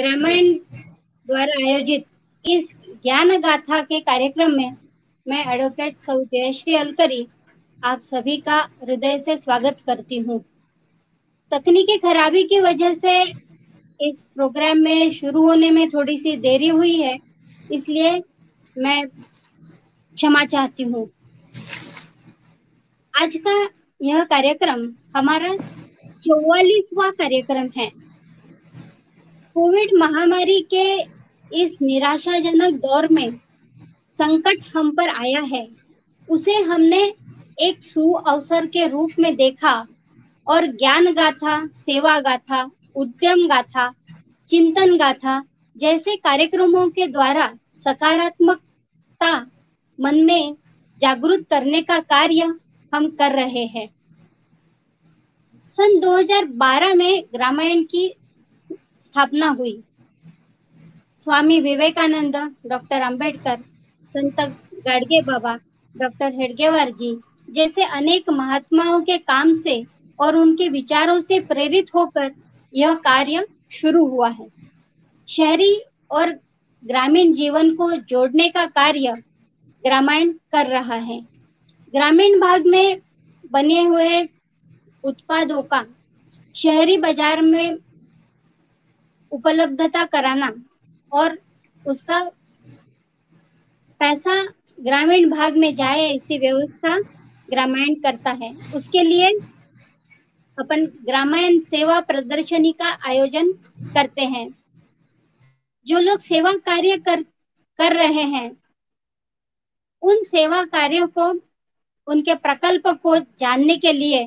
ग्रामीण द्वारा आयोजित इस ज्ञान गाथा के कार्यक्रम में मैं एडवोकेट सौ जयश्री अलकरी आप सभी का हृदय से स्वागत करती हूँ। तकनीकी खराबी की वजह से इस प्रोग्राम में शुरू होने में थोड़ी सी देरी हुई है, इसलिए मैं क्षमा चाहती हूँ। आज का यह कार्यक्रम हमारा 44वां कार्यक्रम है। कोविड महामारी के इस निराशाजनक दौर में संकट हम पर आया है, उसे हमने एक सुअवसर के रूप में देखा और ज्ञान गाथा, सेवा गाथा, उद्यम गाथा, चिंतन गाथा जैसे कार्यक्रमों के द्वारा सकारात्मकता मन में जागरूक करने का कार्य हम कर रहे हैं। सन 2012 में ग्रामायण की स्थापना हुई। स्वामी विवेकानंद, डॉक्टर अंबेडकर, संत गाडगे बाबा, डॉक्टर हेडगेवार जी जैसे अनेक महात्माओं के काम से और उनके विचारों से प्रेरित होकर यह कार्य शुरू हुआ है। शहरी और ग्रामीण जीवन को जोड़ने का कार्य ग्रामायण कर रहा है। ग्रामीण भाग में बने हुए उत्पादों का शहरी बाजार में उपलब्धता कराना और उसका पैसा ग्रामीण भाग में जाए, ऐसी व्यवस्था ग्रामायण करता है। उसके लिए अपन ग्रामायण सेवा प्रदर्शनी का आयोजन करते हैं। जो लोग सेवा कार्य कर रहे हैं, उन सेवा कार्यों को, उनके प्रकल्प को जानने के लिए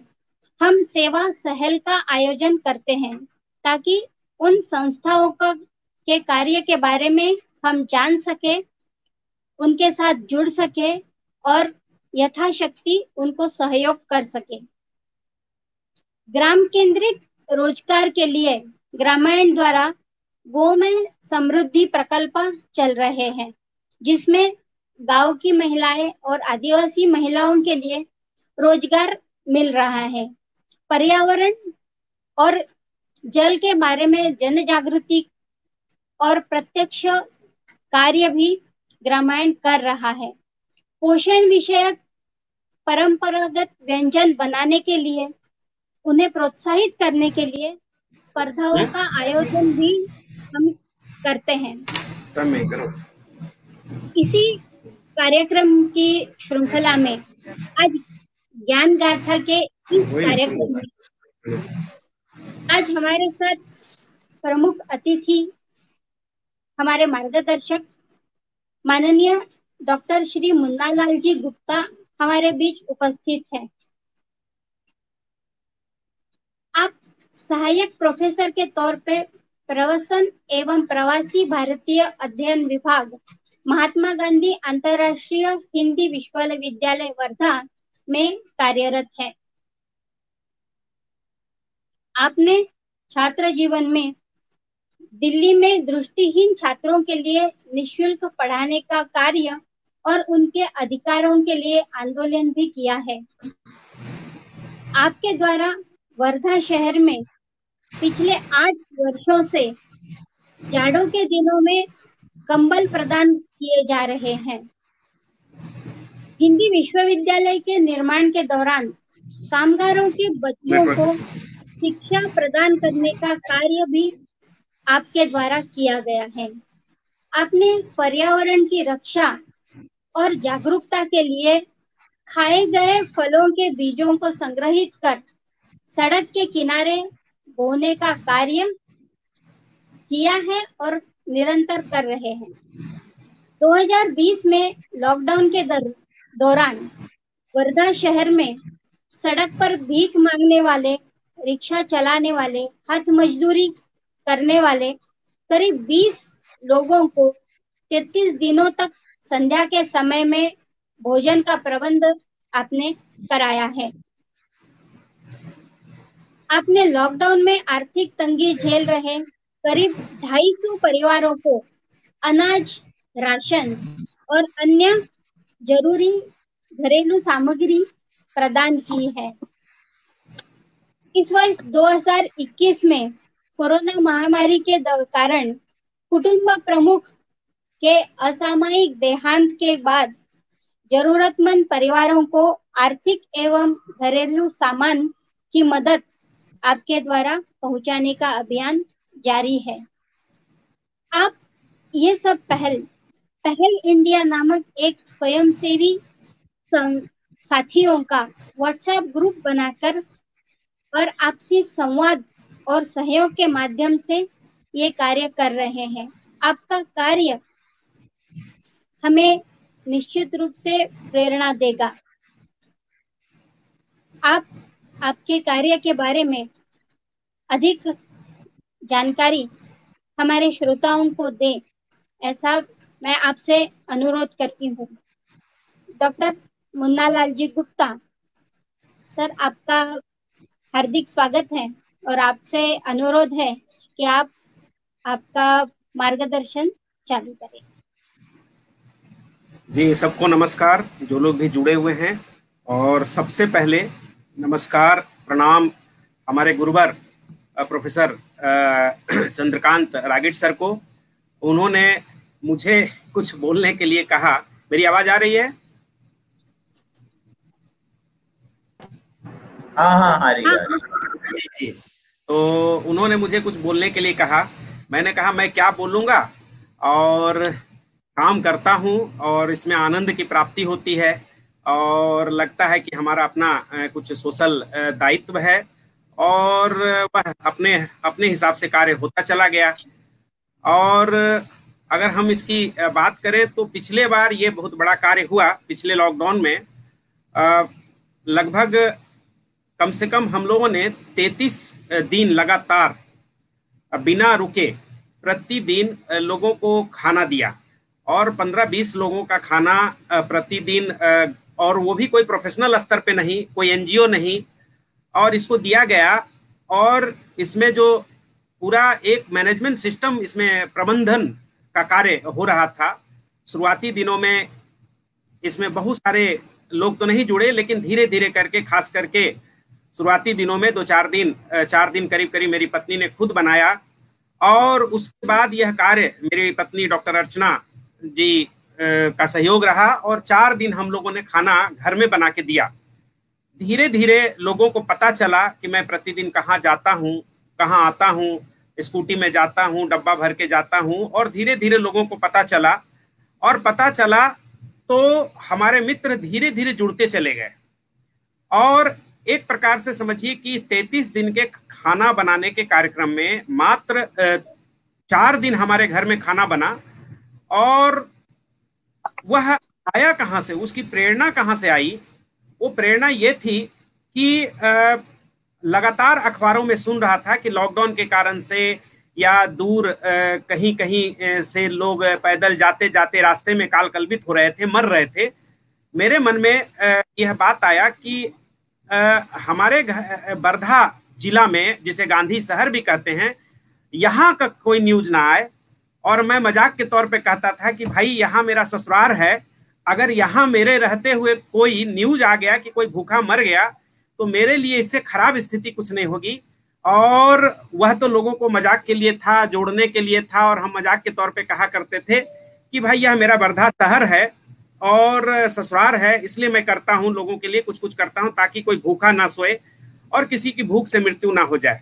हम सेवा सहल का आयोजन करते हैं, ताकि उन संस्थाओं के कार्य के बारे में हम जान सके, उनके साथ जुड़ सके और यथाशक्ति उनको सहयोग कर सके। ग्राम केंद्रित रोजगार के लिए ग्रामायण द्वारा गोमय समृद्धि प्रकल्प चल रहे हैं, जिसमें गांव की महिलाएं और आदिवासी महिलाओं के लिए रोजगार मिल रहा है। पर्यावरण और जल के बारे में जन जागृति और प्रत्यक्ष कार्य भी ग्रामायण कर रहा है। पोषण विषयक परंपरागत व्यंजन बनाने के लिए, उन्हें प्रोत्साहित करने के लिए स्पर्धाओं का आयोजन भी हम करते हैं। इसी कार्यक्रम की श्रृंखला में आज ज्ञान गाथा के इस कार्यक्रम में आज हमारे साथ प्रमुख अतिथि हमारे मार्गदर्शक माननीय डॉक्टर श्री मुन्नाल लाल जी गुप्ता हमारे बीच उपस्थित हैं। आप सहायक प्रोफेसर के तौर पे प्रवासन एवं प्रवासी भारतीय अध्ययन विभाग, महात्मा गांधी अंतरराष्ट्रीय हिंदी विश्वविद्यालय वर्धा में कार्यरत हैं। आपने छात्र जीवन में दिल्ली में दृष्टिहीन छात्रों के लिए निःशुल्क पढ़ाने का कार्य और उनके अधिकारों के लिए आंदोलन भी किया है। आपके द्वारा वर्धा शहर में पिछले 8 वर्षों से जाड़ों के दिनों में कंबल प्रदान किए जा रहे हैं। हिंदी विश्वविद्यालय के निर्माण के दौरान कामगारों के बच्चों को शिक्षा प्रदान करने का कार्य भी आपके द्वारा किया गया है। आपने पर्यावरण की रक्षा और जागरूकता के लिए खाए गए फलों के बीजों को संग्रहित कर सड़क के किनारे बोने का कार्य किया है और निरंतर कर रहे हैं। 2020 में लॉकडाउन के दौरान वर्धा शहर में सड़क पर भीख मांगने वाले, रिक्शा चलाने वाले, हाथ मजदूरी करने वाले करीब 20 लोगों को 33 दिनों तक संध्या के समय में भोजन का प्रबंध आपने कराया है। आपने लॉकडाउन में आर्थिक तंगी झेल रहे करीब 250 परिवारों को अनाज, राशन और अन्य जरूरी घरेलू सामग्री प्रदान की है। इस वर्ष 2021 में कोरोना महामारी के कारण कुटुंब प्रमुख के असामयिक देहांत के बाद जरूरतमंद परिवारों को आर्थिक एवं घरेलू सामान की मदद आपके द्वारा पहुंचाने का अभियान जारी है। आप ये सब पहल इंडिया नामक एक स्वयंसेवी साथियों का व्हाट्सएप ग्रुप बनाकर और आपसी संवाद और सहयोग के माध्यम से ये कार्य कर रहे हैं। आपका कार्य हमें निश्चित रूप से प्रेरणा देगा। आप आपके कार्य के बारे में अधिक जानकारी हमारे श्रोताओं को दें, ऐसा मैं आपसे अनुरोध करती हूँ। डॉक्टर मुन्नालाल जी गुप्ता सर, आपका हार्दिक स्वागत है और आपसे अनुरोध है कि आप आपका मार्गदर्शन चालू करें। जी, सबको नमस्कार, जो लोग भी जुड़े हुए हैं, और सबसे पहले नमस्कार प्रणाम हमारे गुरुवर प्रोफेसर चंद्रकांत रागिट सर को। उन्होंने मुझे कुछ बोलने के लिए कहा। मेरी आवाज आ रही है? हाँ, आ रही है। जी, तो उन्होंने मुझे कुछ बोलने के लिए कहा। मैंने कहा मैं क्या बोलूँगा, और काम करता हूँ और इसमें आनंद की प्राप्ति होती है और लगता है कि हमारा अपना कुछ सोशल दायित्व है, और वह अपने अपने हिसाब से कार्य होता चला गया। और अगर हम इसकी बात करें तो पिछले बार ये बहुत बड़ा कार्य हुआ, पिछले लॉकडाउन में लगभग कम से कम हम लोगों ने 33 दिन लगातार बिना रुके प्रतिदिन लोगों को खाना दिया, और 15-20 लोगों का खाना प्रतिदिन, और वो भी कोई प्रोफेशनल स्तर पे नहीं, कोई एनजीओ नहीं, और इसको दिया गया। और इसमें जो पूरा एक मैनेजमेंट सिस्टम, इसमें प्रबंधन का कार्य हो रहा था। शुरुआती दिनों में इसमें बहुत सारे लोग तो नहीं जुड़े, लेकिन धीरे धीरे करके, खास करके शुरुआती दिनों में 4 दिन करीब मेरी पत्नी ने खुद बनाया, और उसके बाद यह कार्य मेरी पत्नी डॉक्टर अर्चना जी का सहयोग रहा, और 4 दिन हम लोगों ने खाना घर में बना के दिया। धीरे धीरे लोगों को पता चला कि मैं प्रतिदिन कहाँ जाता हूँ, कहाँ आता हूँ, स्कूटी में जाता हूँ, डब्बा भर के जाता हूँ, और धीरे धीरे लोगों को पता चला, और पता चला तो हमारे मित्र धीरे धीरे जुड़ते चले गए। और एक प्रकार से समझिए कि 33 दिन के खाना बनाने के कार्यक्रम में मात्र 4 दिन हमारे घर में खाना बना, और वह आया कहाँ से, उसकी प्रेरणा कहाँ से आई? वो प्रेरणा ये थी कि लगातार अखबारों में सुन रहा था कि लॉकडाउन के कारण से या दूर कहीं कहीं से लोग पैदल जाते जाते रास्ते में कालकल्वित हो रहे थे, मर रहे थे। मेरे मन में यह बात आया कि हमारे वर्धा जिला में, जिसे गांधी शहर भी कहते हैं, यहाँ का कोई न्यूज ना आए। और मैं मजाक के तौर पे कहता था कि भाई, यहाँ मेरा ससुराल है, अगर यहाँ मेरे रहते हुए कोई न्यूज आ गया कि कोई भूखा मर गया तो मेरे लिए इससे खराब स्थिति कुछ नहीं होगी। और वह तो लोगों को मजाक के लिए था, जोड़ने के लिए था, और हम मजाक के तौर पे कहा करते थे कि भाई यह मेरा वर्धा शहर है और ससुराल है, इसलिए मैं करता हूँ, लोगों के लिए कुछ कुछ करता हूँ ताकि कोई भूखा ना सोए और किसी की भूख से मृत्यु ना हो जाए।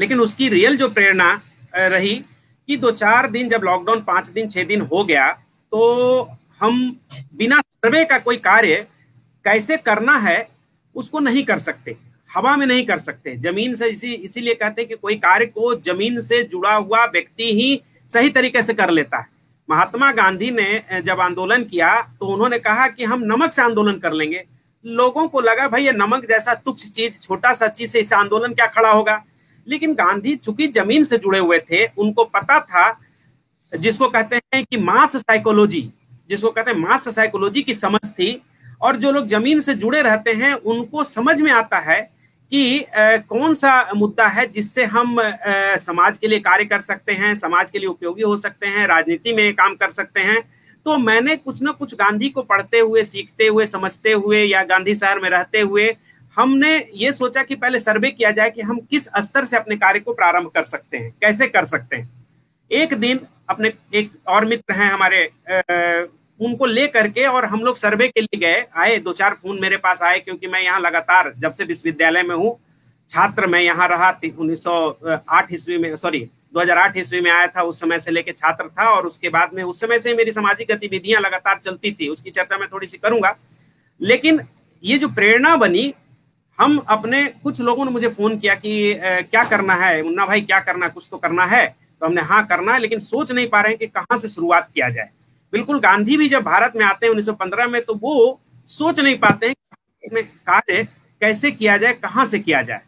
लेकिन उसकी रियल जो प्रेरणा रही कि 2-4 दिन जब लॉकडाउन 5 दिन 6 दिन हो गया तो हम बिना सर्वे का कोई कार्य कैसे करना है उसको नहीं कर सकते, हवा में नहीं कर सकते, जमीन से। इसीलिए कहते हैं कि कोई कार्य को जमीन से जुड़ा हुआ व्यक्ति ही सही तरीके से कर लेता है। महात्मा गांधी ने जब आंदोलन किया तो उन्होंने कहा कि हम नमक से आंदोलन कर लेंगे। लोगों को लगा भाई ये नमक जैसा तुच्छ चीज, छोटा सा चीज से इस आंदोलन क्या खड़ा होगा। लेकिन गांधी चूंकि जमीन से जुड़े हुए थे, उनको पता था, जिसको कहते हैं कि मास साइकोलॉजी, जिसको कहते हैं मास साइकोलॉजी की समझ थी। और जो लोग जमीन से जुड़े रहते हैं उनको समझ में आता है कि कौन सा मुद्दा है जिससे हम समाज के लिए कार्य कर सकते हैं, समाज के लिए उपयोगी हो सकते हैं, राजनीति में काम कर सकते हैं। तो मैंने कुछ ना कुछ गांधी को पढ़ते हुए, सीखते हुए, समझते हुए, या गांधी शहर में रहते हुए हमने ये सोचा कि पहले सर्वे किया जाए कि हम किस स्तर से अपने कार्य को प्रारंभ कर सकते हैं, कैसे कर सकते हैं। एक दिन अपने एक और मित्र हैं हमारे, उनको ले करके और हम लोग सर्वे के लिए गए। आए, दो चार फोन मेरे पास आए, क्योंकि मैं यहाँ लगातार जब से विश्वविद्यालय में हूँ छात्र मैं यहाँ रहा। 2008 ईस्वी में आया था, उस समय से लेकर छात्र था और उसके बाद में उस समय से मेरी सामाजिक गतिविधियां लगातार चलती थी, उसकी चर्चा मैं थोड़ी सी करूंगा। लेकिन ये जो प्रेरणा बनी, हम अपने कुछ लोगों ने मुझे फोन किया कि क्या करना है मुन्ना भाई, क्या करना, कुछ तो करना है। तो हमने हाँ करना है, लेकिन सोच नहीं पा रहे हैं कि कहाँ से शुरुआत किया जाए। बिल्कुल गांधी भी जब भारत में आते हैं 1915 में, तो वो सोच नहीं पाते हैं कि कार्य कैसे किया जाए, कहाँ से किया जाए।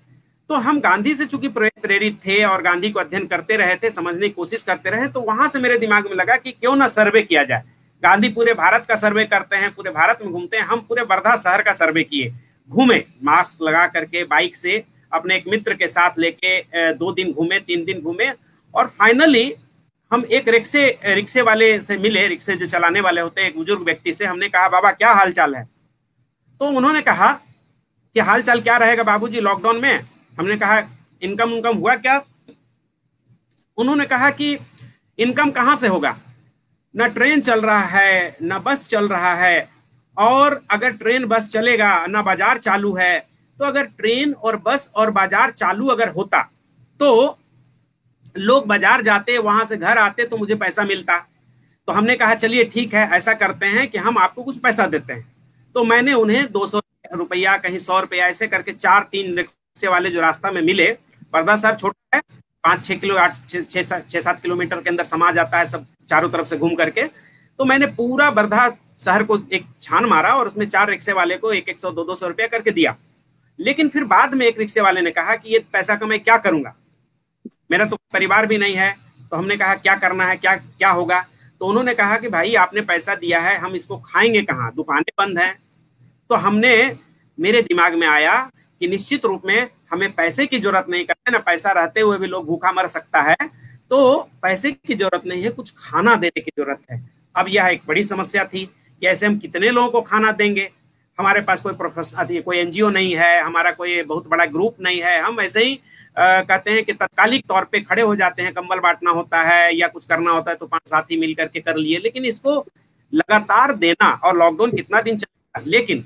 तो हम गांधी से चूंकि प्रेरित थे और गांधी को अध्ययन करते रहे थे, समझने की कोशिश करते रहे, तो वहां से मेरे दिमाग में लगा कि क्यों ना सर्वे किया जाए। गांधी पूरे भारत का सर्वे करते हैं, पूरे भारत में घूमते हैं, हम पूरे वर्धा शहर का सर्वे किए, घूमे मास्क लगा करके बाइक से अपने एक मित्र के साथ लेके, 2 दिन घूमे, 3 दिन घूमे और फाइनली हम एक रिक्शे वाले से मिले, रिक्शे जो चलाने वाले होते हैं, एक बुजुर्ग व्यक्ति से। हमने कहा बाबा क्या हालचाल है, तो उन्होंने कहा कि हालचाल क्या रहेगा बाबूजी लॉकडाउन में। हमने कहा इनकम उनकम हुआ क्या? उन्होंने कहा कि इनकम कहाँ से होगा, ना ट्रेन चल रहा है, ना बस चल रहा है, और अगर ट्रेन बस चलेगा ना बाजार चालू है। तो अगर ट्रेन और बस और बाजार चालू अगर होता तो लोग बाजार जाते, वहां से घर आते, तो मुझे पैसा मिलता। तो हमने कहा चलिए ठीक है, ऐसा करते हैं कि हम आपको कुछ पैसा देते हैं। तो मैंने उन्हें 200 रुपया, कहीं 100 रुपया, ऐसे करके 4-3 रिक्शे वाले जो रास्ता में मिले, पर्दा सर छोटा है, 5-6 किलो 8-6-7 किलोमीटर के अंदर समा जाता है सब चारों तरफ से घूम करके। तो मैंने पूरा वर्धा शहर को एक छान मारा और उसमें 4 रिक्शे वाले को 100-200 रुपया करके दिया। लेकिन फिर बाद में एक रिक्शे वाले ने कहा कि ये पैसा का मैं क्या करूंगा, मेरा तो परिवार भी नहीं है। तो हमने कहा क्या करना है, क्या होगा? तो उन्होंने कहा कि भाई आपने पैसा दिया है, हम इसको खाएंगे कहाँ, दुकानें बंद हैं। तो हमने, मेरे दिमाग में आया कि निश्चित रूप में हमें पैसे की जरूरत नहीं करते, ना पैसा रहते हुए भी लोग भूखा मर सकता है, तो पैसे की जरूरत नहीं है, कुछ खाना देने की जरूरत है। अब यह एक बड़ी समस्या थी कि ऐसे हम कितने लोगों को खाना देंगे, हमारे पास कोई प्रोफेशनल, कोई एनजीओ नहीं है, हमारा कोई बहुत बड़ा ग्रुप नहीं है। हम ऐसे ही कहते हैं कि तत्कालिक तौर पे खड़े हो जाते हैं, कंबल बांटना होता है या कुछ करना होता है तो 5 साथी मिल करके कर लिए। लेकिन इसको लगातार देना, और लॉकडाउन कितना दिन चला, लेकिन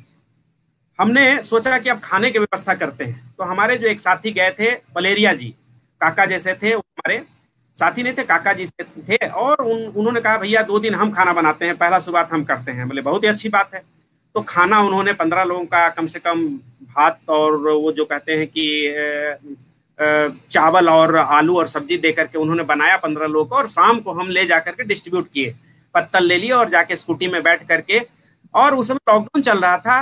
हमने सोचा कि अब खाने की व्यवस्था करते हैं। तो हमारे जो एक साथी गए थे, पलेरिया जी, काका जैसे थे, हमारे साथी नहीं थे, काका जी से थे, और उन्होंने कहा भैया 2 दिन हम खाना बनाते हैं, पहला शुरुआत हम करते हैं। बोले बहुत ही अच्छी बात है। तो खाना उन्होंने 15 लोगों का कम से कम भात और वो जो कहते हैं कि चावल और आलू और सब्जी दे करके उन्होंने बनाया 15 लोगों को, और शाम को हम ले जा करके डिस्ट्रीब्यूट किए। पत्तल ले लिए और जाके स्कूटी में बैठ करके, और उस समय लॉकडाउन चल रहा था,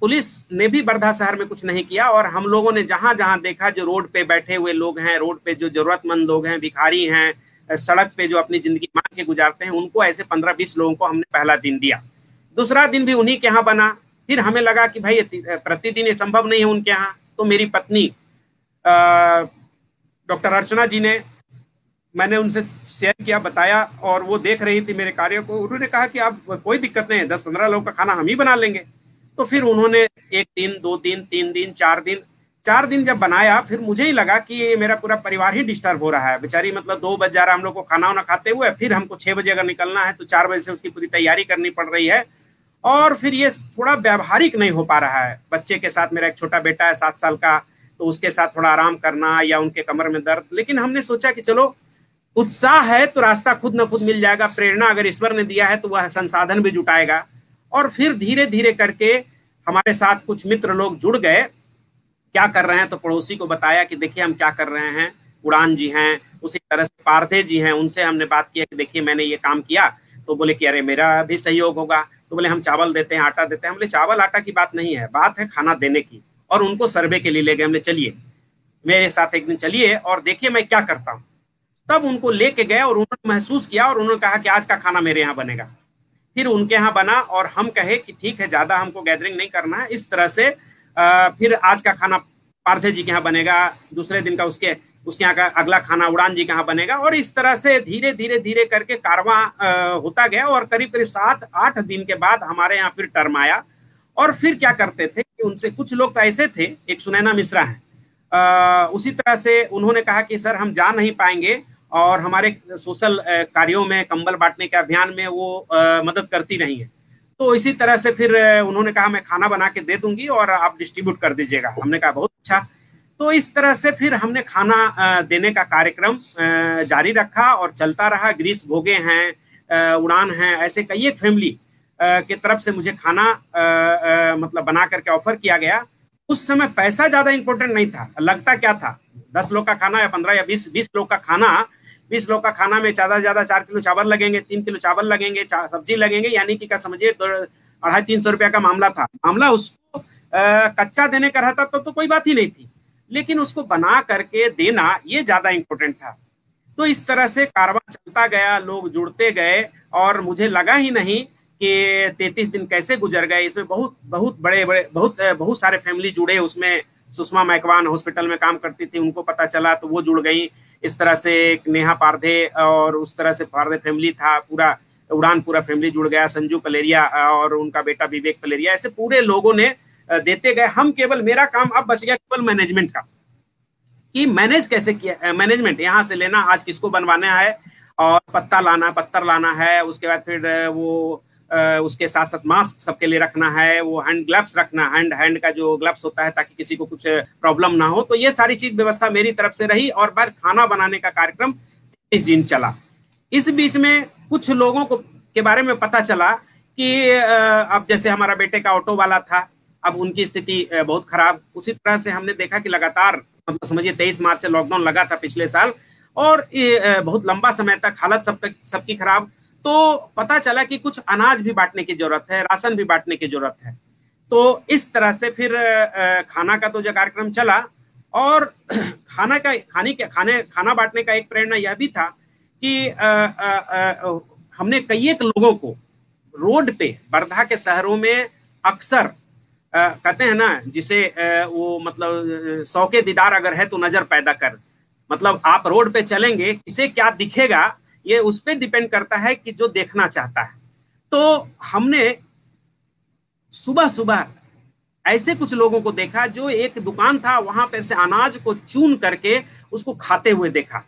पुलिस ने भी वर्धा शहर में कुछ नहीं किया। और हम लोगों ने जहां जहां देखा, जो रोड पे बैठे हुए लोग हैं, रोड पे जो जरूरतमंद लोग हैं, भिखारी हैं, सड़क पे जो अपनी जिंदगी मांग के गुजारते हैं, उनको ऐसे 15-20 लोगों को हमने पहला दिन दिया। दूसरा दिन भी उन्हीं के यहाँ बना। फिर हमें लगा कि भाई प्रतिदिन ये संभव नहीं है उनके यहाँ। तो मेरी पत्नी डॉक्टर अर्चना जी ने, मैंने उनसे शेयर किया, बताया, और वो देख रही थी मेरे कार्यों को। उन्होंने कहा कि आप कोई दिक्कत नहीं है, 10-15 लोगों का खाना हम ही बना लेंगे। तो फिर उन्होंने 1 दिन 2 दिन 3 दिन 4 दिन जब बनाया, फिर मुझे ही लगा कि ये मेरा पूरा परिवार ही डिस्टर्ब हो रहा है, बेचारी मतलब 2 बज जा रहा है हम लोग को खाना वाना खाते हुए। फिर हमको 6 बजे अगर निकलना है तो 4 बजे से उसकी पूरी तैयारी करनी पड़ रही है, और फिर ये थोड़ा व्यावहारिक नहीं हो पा रहा है। बच्चे के साथ, मेरा एक छोटा बेटा है 7 साल का, तो उसके साथ थोड़ा आराम करना या उनके कमर में दर्द। लेकिन हमने सोचा कि चलो उत्साह है तो रास्ता खुद न खुद मिल जाएगा, प्रेरणा अगर ईश्वर ने दिया है तो वह संसाधन भी जुटाएगा। और फिर धीरे धीरे करके हमारे साथ कुछ मित्र लोग जुड़ गए। क्या कर रहे हैं तो पड़ोसी को बताया कि देखिए हम क्या कर रहे हैं। उड़ान जी हैं, उसी तरह से पारधे जी हैं, उनसे हमने बात किया कि देखिए मैंने ये काम किया। तो बोले कि अरे मेरा भी सहयोग होगा। तो बोले हम चावल देते हैं, आटा देते हैं। बोले चावल आटा की बात नहीं है, बात है खाना देने की। और उनको सर्वे के लिए ले गए। हमने चलिए मेरे साथ एक दिन चलिए और देखिए मैं क्या करता हूँ। तब उनको लेके गए और उन्होंने महसूस किया और उन्होंने कहा कि आज का खाना मेरे यहाँ बनेगा। फिर उनके यहाँ बना और हम कहे कि ठीक है ज्यादा हमको गैदरिंग नहीं करना है। इस तरह से फिर आज का खाना पार्थे जी के यहाँ बनेगा, दूसरे दिन का उसके यहाँ का अगला खाना उड़ान जी के यहाँ बनेगा। और इस तरह से धीरे धीरे धीरे करके कारवां होता गया। और करीब 7-8 दिन के बाद हमारे यहाँ फिर टर्म आया और फिर क्या करते थे कि उनसे कुछ लोग तो ऐसे थे, एक सुनैना मिश्रा हैं, उसी तरह से उन्होंने कहा कि सर हम जा नहीं पाएंगे और हमारे सोशल कार्यों में कंबल बांटने के अभियान में वो मदद करती नहीं है। तो इसी तरह से फिर उन्होंने कहा मैं खाना बना के दे दूंगी और आप डिस्ट्रीब्यूट कर दीजिएगा। हमने कहा बहुत अच्छा। तो इस तरह से फिर हमने खाना देने का कार्यक्रम जारी रखा और चलता रहा। ग्रीस भोगे हैं, उड़ान हैं, ऐसे कई एक फैमिली के तरफ से मुझे खाना मतलब बना करके ऑफर किया गया। उस समय पैसा ज़्यादा इम्पोर्टेंट नहीं था। लगता क्या था 10 लोग का खाना या 15 या 20 लोग का खाना, 20 लोग का खाना में ज़्यादा से ज़्यादा 4 किलो चावल लगेंगे, 3 किलो चावल लगेंगे, सब्जी लगेंगे, यानी कि क्या समझिए 250-300 रुपया का मामला था। मामला उसको कच्चा देने का रहता तो कोई बात ही नहीं थी, लेकिन उसको बना करके देना ये ज़्यादा इम्पोर्टेंट था। तो इस तरह से कारोबार चलता गया, लोग जुड़ते गए और मुझे लगा ही नहीं कि 33 दिन कैसे गुजर गए। इसमें बहुत सारे फैमिली जुड़े। उसमें सुषमा मैकवान हॉस्पिटल में काम करती थी, उनको पता चला तो वो जुड़ गई। इस तरह से एक नेहा पारधे और उस तरह से पारधे फैमिली था, पूरा उड़ान पूरा फैमिली जुड़ गया, संजू पलेरिया और उनका बेटा विवेक पलेरिया, ऐसे पूरे लोगों ने देते गए। हम केवल मेरा काम अब बच गया केवल मैनेजमेंट का, कि मैनेज कैसे किया। मैनेजमेंट यहाँ से लेना, आज किसको बनवाना है और पत्थर लाना है, उसके बाद फिर वो उसके साथ साथ मास्क सबके लिए रखना है, वो हैंड ग्लव्स रखना, हैंड का जो ग्लव्स होता है ताकि किसी को कुछ प्रॉब्लम ना हो। तो ये सारी चीज व्यवस्था मेरी तरफ से रही और बार खाना बनाने का कार्यक्रम 30 दिन चला। इस बीच में कुछ लोगों को के बारे में पता चला कि अब जैसे हमारा बेटे का ऑटो वाला था, अब उनकी स्थिति बहुत खराब। उसी तरह से हमने देखा कि लगातार मतलब समझिए 23 मार्च से लॉकडाउन लगा था पिछले साल और बहुत लंबा समय तक हालत सबकी खराब। तो पता चला कि कुछ अनाज भी बांटने की जरूरत है, राशन भी बांटने की जरूरत है। तो इस तरह से फिर खाना का तो जो कार्यक्रम चला और खाना बांटने का एक प्रेरणा यह भी था कि हमने कई एक लोगों को रोड पे वर्धा के शहरों में अक्सर कहते हैं ना जिसे वो मतलब शौक के दीदार अगर है तो नजर पैदा कर, मतलब आप रोड पे चलेंगे किसे क्या दिखेगा ये उस पर डिपेंड करता है कि जो देखना चाहता है। तो हमने सुबह सुबह ऐसे कुछ लोगों को देखा जो एक दुकान था वहां पर से अनाज को चुन करके उसको खाते हुए देखा।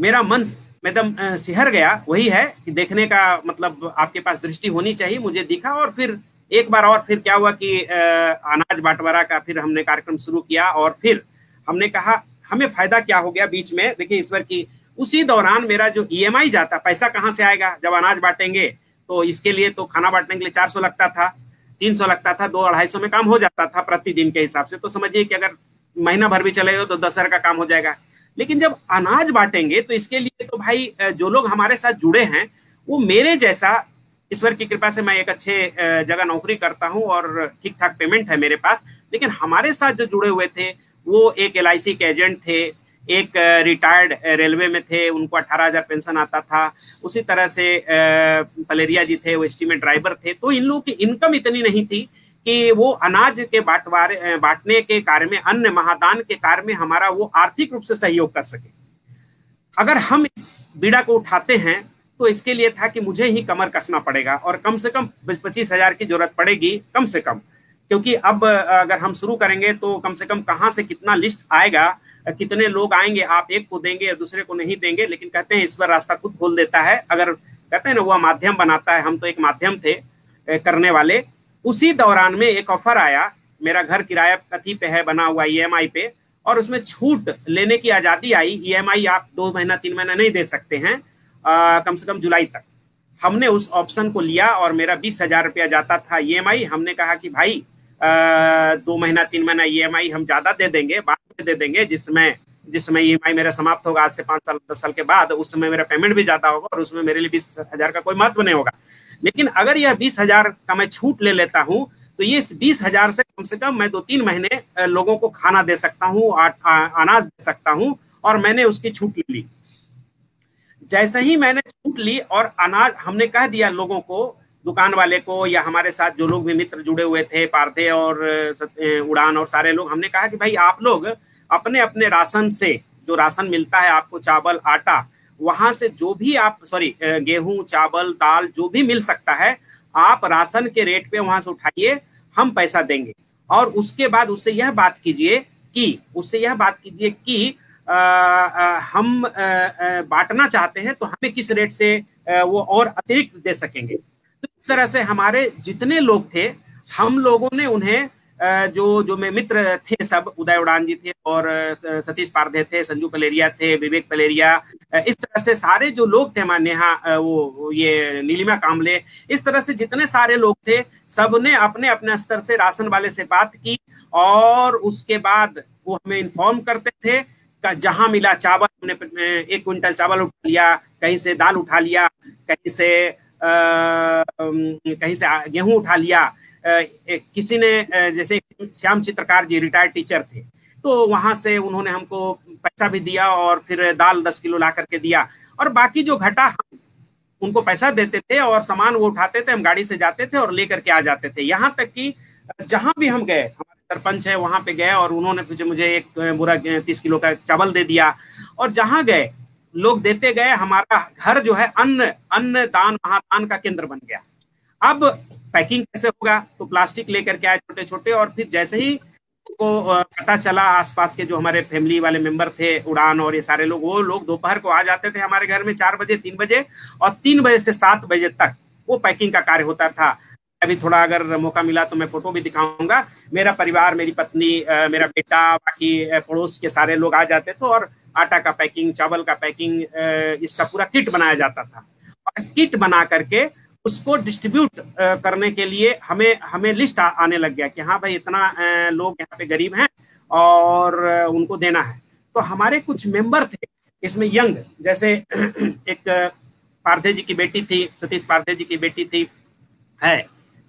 मेरा मन एकदम सिहर गया। वही है कि देखने का मतलब आपके पास दृष्टि होनी चाहिए, मुझे दिखा। और फिर एक बार और फिर क्या हुआ कि अनाज बंटवारा का फिर हमने कार्यक्रम शुरू किया और फिर हमने कहा हमें फायदा क्या हो गया बीच में। देखिए ईश्वर की उसी दौरान मेरा जो EMI जाता, पैसा कहाँ से आएगा जब अनाज बांटेंगे। तो इसके लिए तो खाना बांटने के लिए 400 लगता था, 300 लगता था, 200-250 में काम हो जाता था प्रतिदिन के हिसाब से। तो समझिए कि अगर महीना भर भी चलेगा तो 10,000 का काम हो जाएगा। लेकिन जब अनाज बांटेंगे तो इसके लिए तो भाई जो लोग हमारे साथ जुड़े हैं वो मेरे जैसा, ईश्वर की कृपा से मैं एक अच्छे जगह नौकरी करता हूँ और ठीक ठाक पेमेंट है मेरे पास, लेकिन हमारे साथ जो जुड़े हुए थे वो एक LIC के एजेंट थे, एक रिटायर्ड रेलवे में थे, उनको 18,000 पेंशन आता था। उसी तरह से पलेरिया जी थे, वो एसटी में ड्राइवर थे। तो इन लोगों की इनकम इतनी नहीं थी कि वो अनाज के बांटने के कार्य में, अन्य महादान के कार्य में हमारा वो आर्थिक रूप से सहयोग कर सके। अगर हम इस बीड़ा को उठाते हैं तो इसके लिए था कि मुझे ही कमर कसना पड़ेगा और कम से कम 25,000 की जरूरत पड़ेगी कम से कम, क्योंकि अब अगर हम शुरू करेंगे तो कम से कम कहाँ से कितना लिस्ट आएगा, कितने लोग आएंगे। आप एक को देंगे या दूसरे को नहीं देंगे, लेकिन कहते हैं ईश्वर रास्ता खुद खोल देता है। अगर कहते हैं ना वह माध्यम बनाता है, हम तो एक माध्यम थे करने वाले। उसी दौरान में एक ऑफर आया, मेरा घर किराया कथी पे है बना हुआ EMI पे, और उसमें छूट लेने की आज़ादी आई। EMI आप 2 महीना 3 महीना नहीं दे सकते हैं, कम से कम जुलाई तक। हमने उस ऑप्शन को लिया और मेरा 20,000 रुपया जाता था EMI। हमने कहा कि भाई 2 महीना 3 महीना EMI हम ज़्यादा दे देंगे, बाद में दे देंगे, जिसमें EMI मेरा समाप्त होगा आज से 5 साल 10 साल के बाद। उस समय मेरा पेमेंट भी ज़्यादा होगा और उसमें मेरे लिए 20,000 का कोई महत्व नहीं होगा। लेकिन अगर यह 20,000 का मैं छूट ले लेता हूँ तो ये इस 20,000 से कम मैं 2-3 महीने लोगों को खाना दे सकता हूँ, अनाज दे सकता हूँ। और मैंने उसकी छूट ले ली। जैसे ही मैंने छूट ली और अनाज हमने कह दिया लोगों को, दुकान वाले को या हमारे साथ जो लोग भी मित्र जुड़े हुए थे, पारधे और उड़ान और सारे लोग, हमने कहा कि भाई आप लोग अपने अपने राशन से, जो राशन मिलता है आपको चावल आटा, वहाँ से जो भी आप गेहूँ चावल दाल जो भी मिल सकता है आप राशन के रेट पे वहां से उठाइए, हम पैसा देंगे। और उसके बाद उससे यह बात कीजिए कि हम बांटना चाहते हैं तो हमें किस रेट से वो और अतिरिक्त दे सकेंगे। तो इस तरह से हमारे जितने लोग थे हम लोगों ने उन्हें जो मेरे मित्र थे सब, उदय उड़ान जी थे और सतीश पारधे थे, संजू पलेरिया थे, विवेक पलेरिया, इस तरह से सारे जो लोग थे हमारे यहाँ, वो ये नीलिमा कामले, इस तरह से जितने सारे लोग थे सब ने अपने अपने स्तर से राशन वाले से बात की और उसके बाद वो हमें इन्फॉर्म करते थे। जहाँ मिला चावल हमने 1 क्विंटल चावल उठा लिया, कहीं से दाल उठा लिया, कहीं से गेहूं उठा लिया। किसी ने, जैसे श्याम चित्रकार जी रिटायर्ड टीचर थे, तो वहां से उन्होंने हमको पैसा भी दिया और फिर दाल 10 किलो ला करके दिया। और बाकी जो घटा हम उनको पैसा देते थे और सामान वो उठाते थे, हम गाड़ी से जाते थे और लेकर के आ जाते थे। यहाँ तक कि जहाँ भी हम गए, हमारे सरपंच है वहां पे गए और उन्होंने मुझे 1 बोरा 30 किलो का चावल दे दिया। और जहाँ गए लोग देते गए, हमारा घर जो है अन्नदान महादान का केंद्र बन गया। अब पैकिंग कैसे होगा, तो प्लास्टिक लेकर के आए छोटे छोटे, और फिर जैसे ही उनको पता चला, आसपास के जो हमारे फैमिली वाले मेंबर थे, उड़ान और ये सारे लोग, वो लोग दोपहर को आ जाते थे हमारे घर में 4 बजे, 3 बजे, और 3 बजे से 7 बजे तक वो पैकिंग का कार्य होता था। अभी थोड़ा अगर मौका मिला तो मैं फोटो भी दिखाऊंगा। मेरा परिवार, मेरी पत्नी, मेरा बेटा, बाकी पड़ोस के सारे लोग आ जाते थे और आटा का पैकिंग, चावल का पैकिंग, इसका पूरा किट बनाया जाता था। और किट बना करके उसको डिस्ट्रीब्यूट करने के लिए हमें लिस्ट आने लग गया कि हाँ भाई इतना लोग यहाँ पे गरीब हैं और उनको देना है। तो हमारे कुछ मेंबर थे इसमें यंग, जैसे एक पारधे जी की बेटी थी, सतीश पारधे जी की बेटी थी, है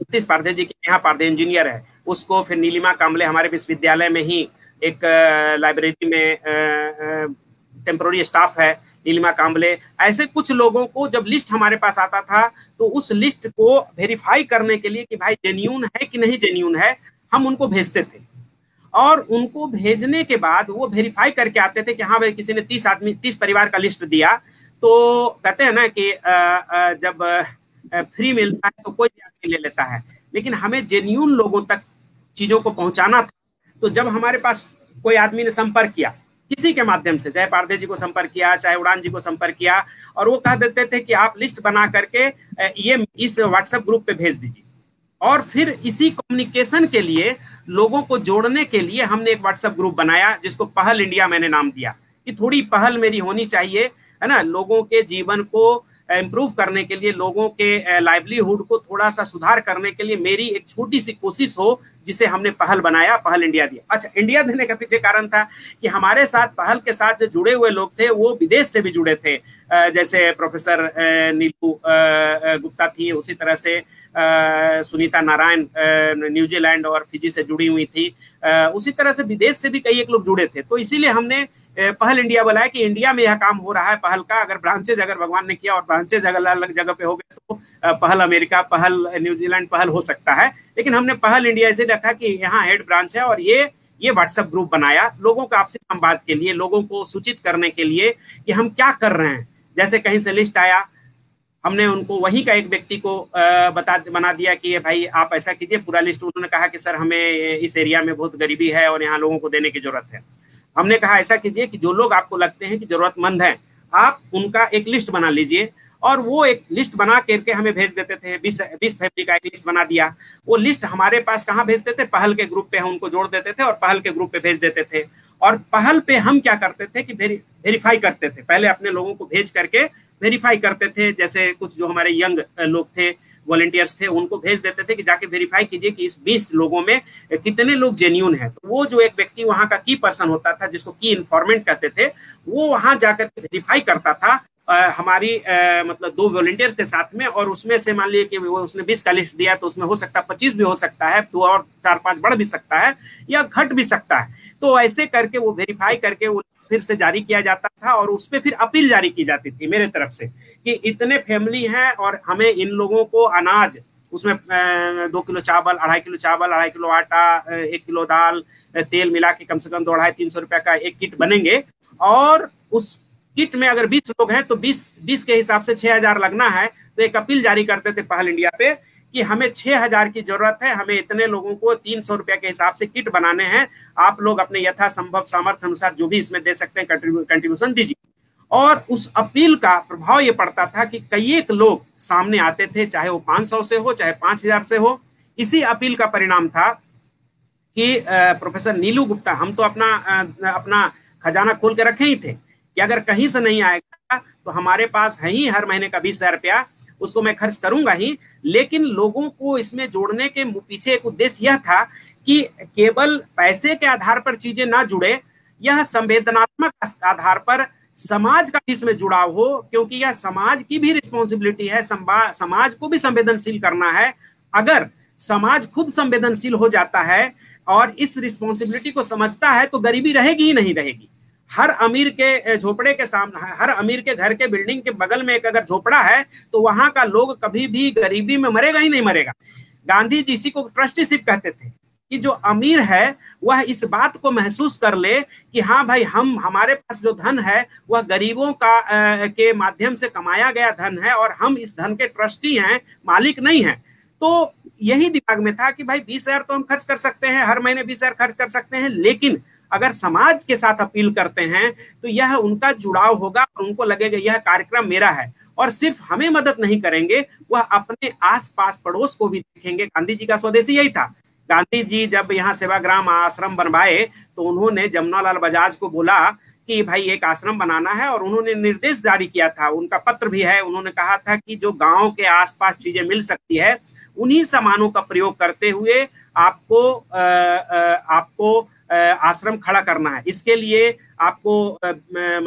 सतीश पारधे जी के यहाँ पारधे इंजीनियर है, उसको फिर नीलिमा कामले हमारे विश्वविद्यालय में ही एक लाइब्रेरी में टेम्प्रोरी स्टाफ है नीलिमा कामले। ऐसे कुछ लोगों को जब लिस्ट हमारे पास आता था तो उस लिस्ट को वेरीफाई करने के लिए कि भाई जेन्यून है कि नहीं जेन्यून है, हम उनको भेजते थे। और उनको भेजने के बाद वो वेरीफाई करके आते थे कि हाँ भाई किसी ने 30 परिवार का लिस्ट दिया, तो कहते हैं ना कि जब फ्री मिलता है तो कोई भी आके ले लेता है, लेकिन हमें जेन्यून लोगों तक चीज़ों को पहुँचाना था। तो जब हमारे पास कोई आदमी ने संपर्क किया किसी के माध्यम से, चाहे पारधे जी को संपर्क किया, चाहे उड़ान जी को संपर्क किया, और वो कह देते थे कि आप लिस्ट बना करके ये इस व्हाट्सएप ग्रुप पे भेज दीजिए। और फिर इसी कम्युनिकेशन के लिए, लोगों को जोड़ने के लिए हमने एक व्हाट्सएप ग्रुप बनाया जिसको पहल इंडिया मैंने नाम दिया, कि थोड़ी पहल मेरी होनी चाहिए, है ना, लोगों के जीवन को इम्प्रूव करने के लिए, लोगों के लाइवलीहुड को थोड़ा सा सुधार करने के लिए मेरी एक छोटी सी कोशिश हो, जिसे हमने पहल बनाया, पहल इंडिया दिया। अच्छा, इंडिया देने का पीछे कारण था कि हमारे साथ, पहल के साथ जो जुड़े हुए लोग थे वो विदेश से भी जुड़े थे, जैसे प्रोफेसर नीलू गुप्ता थी, उसी तरह से सुनीता नारायण न्यूजीलैंड और फिजी से जुड़ी हुई थी, उसी तरह से विदेश से भी कई एक लोग जुड़े थे। तो इसीलिए हमने पहल इंडिया बुलाया कि इंडिया में यह काम हो रहा है पहल का, अगर ब्रांचेज, अगर भगवान ने किया और ब्रांचेज अलग जगह पे हो गए तो पहल अमेरिका, पहल न्यूजीलैंड, पहल हो सकता है, लेकिन हमने पहल इंडिया इसे रखा कि यहाँ हेड ब्रांच है। और ये व्हाट्सएप ग्रुप बनाया लोगों का आपसी संवाद के लिए, लोगों को सूचित करने के लिए कि हम क्या कर रहे हैं। जैसे कहीं से लिस्ट आया, हमने उनको, वहीं का एक व्यक्ति को बना दिया कि भाई आप ऐसा कीजिए पूरा लिस्ट। उन्होंने कहा कि सर हमें इस एरिया में बहुत गरीबी है और यहाँ लोगों को देने की जरूरत है। हमने कहा ऐसा कीजिए कि जो लोग आपको लगते हैं कि जरूरतमंद हैं, आप उनका एक लिस्ट बना लीजिए। और वो एक लिस्ट बना करके हमें भेज देते थे, 20 फैमिली का एक लिस्ट बना दिया। वो लिस्ट हमारे पास कहाँ भेजते थे, पहल के ग्रुप पे हम उनको जोड़ देते थे और पहल के ग्रुप पे भेज देते थे। और पहल पे हम क्या करते थे कि वेरीफाई करते थे, पहले अपने लोगों को भेज करके वेरीफाई करते थे। जैसे कुछ जो हमारे यंग लोग थे, वॉलंटियर्स थे, उनको भेज देते थे कि जाके वेरीफाई कीजिए कि इस 20 लोगों में कितने लोग जेन्यून हैं। तो वो जो एक व्यक्ति वहाँ का की पर्सन होता था, जिसको की इन्फॉर्मेंट कहते थे, वो वहाँ जाकर वेरीफाई करता था। हमारी मतलब 2 वॉलंटियर थे साथ में, और उसमें से मान लीजिए कि उसने 20 का लिस्ट दिया, तो उसमें हो सकता है 25 भी हो सकता है, 2 और 4-5 बढ़ भी सकता है या घट भी सकता है। तो ऐसे करके वो वेरीफाई करके वो फिर से जारी किया जाता था, और उस पर फिर अपील जारी की जाती थी मेरे तरफ से कि इतने फैमिली हैं और हमें इन लोगों को अनाज, उसमें 2 किलो चावल, 2.5 किलो चावल, 2.5 किलो आटा, 1 किलो दाल, तेल मिला के कम से कम 250-300 रुपये का एक किट बनेंगे। और उस किट में अगर 20 लोग हैं तो 20 के हिसाब से 6000 लगना है। तो एक अपील जारी करते थे पहल इंडिया पे कि हमें 6000 की जरूरत है, हमें इतने लोगों को 300 रुपया के हिसाब से किट बनाने हैं, आप लोग अपने यथासंभव सामर्थ्य अनुसार जो भी इसमें दे सकते हैं कंट्रीब्यूशन दीजिए। और उस अपील का प्रभाव ये पड़ता था कि कई एक लोग सामने आते थे, चाहे वो 500 से हो चाहे 5000 से हो। इसी अपील का परिणाम था कि प्रोफेसर नीलू गुप्ता, हम तो अपना खजाना खोल के रखे ही थे कि अगर कहीं से नहीं आएगा तो हमारे पास है ही हर महीने का 20,000 रुपया, उसको मैं खर्च करूंगा ही। लेकिन लोगों को इसमें जोड़ने के पीछे एक उद्देश्य यह था कि केवल पैसे के आधार पर चीजें ना जुड़े, यह संवेदनात्मक आधार पर समाज का इसमें जुड़ाव हो, क्योंकि यह समाज की भी रिस्पॉन्सिबिलिटी है, समाज को भी संवेदनशील करना है। अगर समाज खुद संवेदनशील हो जाता है और इस रिस्पॉन्सिबिलिटी को समझता है तो गरीबी रहेगी ही नहीं रहेगी। हर अमीर के झोपड़े के सामने, हर अमीर के घर के बिल्डिंग के बगल में एक अगर झोपड़ा है तो वहां का लोग कभी भी गरीबी में मरेगा ही नहीं मरेगा। गांधी जी इसी को ट्रस्टीशिप कहते थे कि जो अमीर है वह इस बात को महसूस कर ले कि हाँ भाई, हम हमारे पास जो धन है वह गरीबों के माध्यम से कमाया गया धन है और हम इस धन के ट्रस्टी हैं, मालिक नहीं हैं। तो यही दिमाग में था कि भाई 20,000 तो हम खर्च कर सकते हैं, हर महीने 20,000 खर्च कर सकते हैं, लेकिन अगर समाज के साथ अपील करते हैं तो यह उनका जुड़ाव होगा और उनको लगेगा यह कार्यक्रम मेरा है। और सिर्फ हमें मदद नहीं करेंगे, वह अपने आसपास पड़ोस को भी देखेंगे। गांधी जी का स्वदेशी यही था। गांधी जी जब यहाँ सेवाग्राम आश्रम बनवाए तो उन्होंने जमुना लाल बजाज को बोला कि भाई एक आश्रम बनाना है, और उन्होंने निर्देश जारी किया था, उनका पत्र भी है। उन्होंने कहा था कि जो गाँव के आसपास चीजें मिल सकती है उन्हीं सामानों का प्रयोग करते हुए आपको आश्रम खड़ा करना है। इसके लिए आपको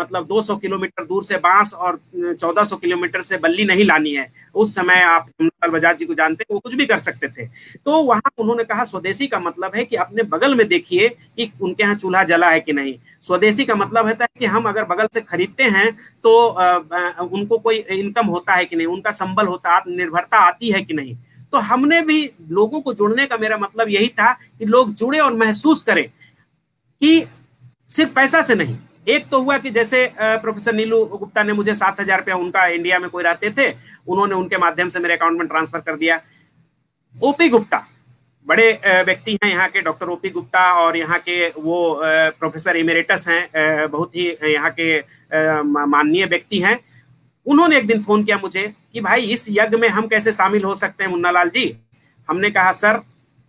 मतलब 200 किलोमीटर दूर से बांस और 1400 किलोमीटर से बल्ली नहीं लानी है। उस समय आप मुन्नल लाल बजाज जी को जानते हैं, वो कुछ भी कर सकते थे। तो वहां उन्होंने कहा स्वदेशी का मतलब है कि अपने बगल में देखिए कि उनके यहाँ चूल्हा जला है कि नहीं। स्वदेशी का मतलब होता है कि हम अगर बगल से खरीदते हैं तो उनको कोई इनकम होता है कि नहीं, उनका संबल होता है, आत्मनिर्भरता आती है कि नहीं। तो हमने भी लोगों को जुड़ने का मेरा मतलब यही था कि लोग जुड़े और महसूस करें कि सिर्फ पैसा से नहीं। एक तो हुआ कि जैसे प्रोफेसर नीलू गुप्ता ने मुझे 7,000 रुपया, उनका इंडिया में कोई रहते थे, उन्होंने उनके माध्यम से मेरे अकाउंट में ट्रांसफर कर दिया। ओपी गुप्ता बड़े व्यक्ति हैं यहाँ के, डॉक्टर ओपी गुप्ता, और यहाँ के वो प्रोफेसर इमेरिटस हैं, बहुत ही यहाँ के माननीय व्यक्ति हैं। उन्होंने एक दिन फोन किया मुझे कि भाई इस यज्ञ में हम कैसे शामिल हो सकते हैं मुन्ना लाल जी। हमने कहा सर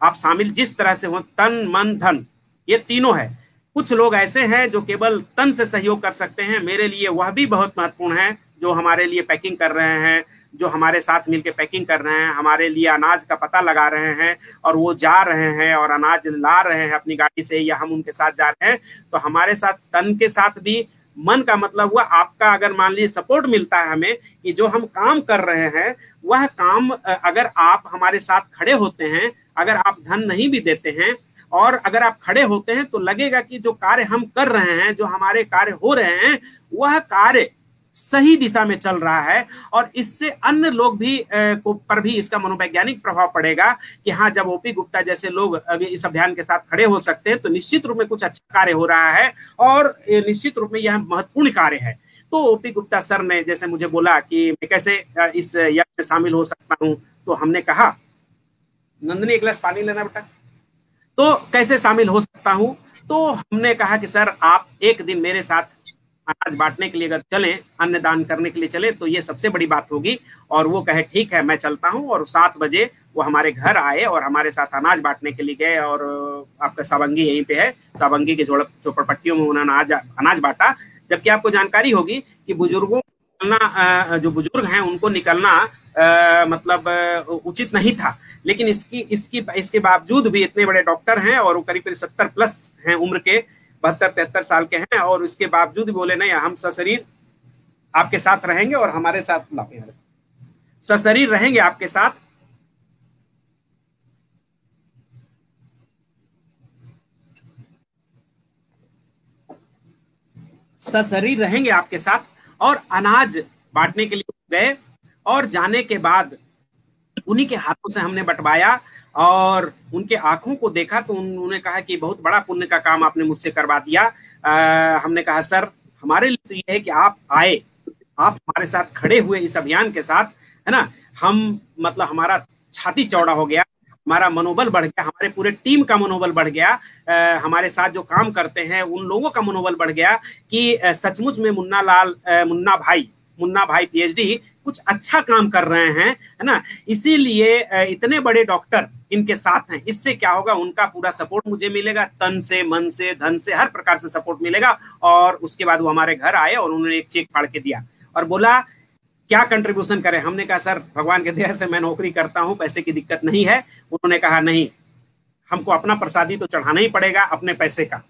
आप शामिल जिस तरह से हो, तन मन धन, ये तीनों है। कुछ लोग ऐसे हैं जो केवल तन से सहयोग कर सकते हैं, मेरे लिए वह भी बहुत महत्वपूर्ण है जो हमारे लिए पैकिंग कर रहे हैं, जो हमारे साथ मिलकर पैकिंग कर रहे हैं, हमारे लिए अनाज का पता लगा रहे हैं और वो जा रहे हैं और अनाज ला रहे हैं अपनी गाड़ी से, या हम उनके साथ जा रहे हैं। तो हमारे साथ तन के साथ भी, मन का मतलब हुआ आपका अगर मान लीजिए सपोर्ट मिलता है हमें कि जो हम काम कर रहे हैं वह काम अगर आप हमारे साथ खड़े होते हैं, अगर आप धन नहीं भी देते हैं और अगर आप खड़े होते हैं तो लगेगा कि जो कार्य हम कर रहे हैं, जो हमारे कार्य हो रहे हैं, वह कार्य सही दिशा में चल रहा है। और इससे अन्य लोग भी पर भी इसका मनोवैज्ञानिक प्रभाव पड़ेगा कि हाँ जब ओपी गुप्ता जैसे लोग इस अभियान के साथ खड़े हो सकते हैं तो निश्चित रूप में कुछ अच्छा कार्य हो रहा है और निश्चित रूप में यह महत्वपूर्ण कार्य है। तो ओपी गुप्ता सर ने जैसे मुझे बोला कि मैं कैसे इस यज्ञ में शामिल हो सकता हूँ, तो हमने कहा नंदनी एक गिलास पानी लेना बेटा, तो कैसे शामिल हो सकता हूँ। तो हमने कहा कि सर आप एक दिन मेरे साथ अनाज बांटने के लिए अगर चले, अन्नदान करने के लिए चले तो ये सबसे बड़ी बात होगी। और वो कहे ठीक है मैं चलता हूँ, और 7 बजे वो हमारे घर आए और हमारे साथ अनाज बांटने के लिए गए। और आपका सावंगी यहीं पे है, सावंगी के झोपड़पट्टियों में उन्होंने अनाज बांटा। जबकि आपको जानकारी होगी कि बुजुर्गों को निकलना, जो बुजुर्ग हैं उनको निकलना मतलब उचित नहीं था, लेकिन इसके बावजूद भी इतने बड़े डॉक्टर हैं और वो करीब 70+ हैं उम्र के, 72-73 साल के हैं, और इसके बावजूद बोले नहीं हम सशरीर आपके साथ रहेंगे और हमारे साथ सशरीर रहेंगे आपके साथ। सशरीर रहेंगे आपके साथ और अनाज बांटने के लिए गए, और जाने के बाद उन्हीं के हाथों से हमने बंटवाया और उनके आंखों को देखा तो उन्होंने कहा कि बहुत बड़ा पुण्य का काम आपने मुझसे करवा दिया। हमने कहा सर हमारे लिए तो ये है कि आप आए, आप हमारे साथ खड़े हुए इस अभियान के साथ, है ना। हम मतलब हमारा छाती चौड़ा हो गया, हमारा मनोबल बढ़ गया, हमारे पूरे टीम का मनोबल बढ़ गया, हमारे साथ जो काम करते हैं उन लोगों का मनोबल बढ़ गया कि सचमुच में मुन्ना भाई पीएचडी कुछ अच्छा काम कर रहे हैं, है ना। इसीलिए इतने बड़े डॉक्टर इनके साथ हैं। इससे क्या होगा, उनका पूरा सपोर्ट मुझे मिलेगा, तन से मन से धन से हर प्रकार से सपोर्ट मिलेगा। और उसके बाद वो हमारे घर आए और उन्होंने एक चेक फाड़ के दिया और बोला क्या कंट्रीब्यूशन करें। हमने कहा सर भगवान के दया से मैं नौकरी करता हूँ, पैसे की दिक्कत नहीं है। उन्होंने कहा नहीं, हमको अपना प्रसादी तो चढ़ाना ही पड़ेगा, अपने पैसे का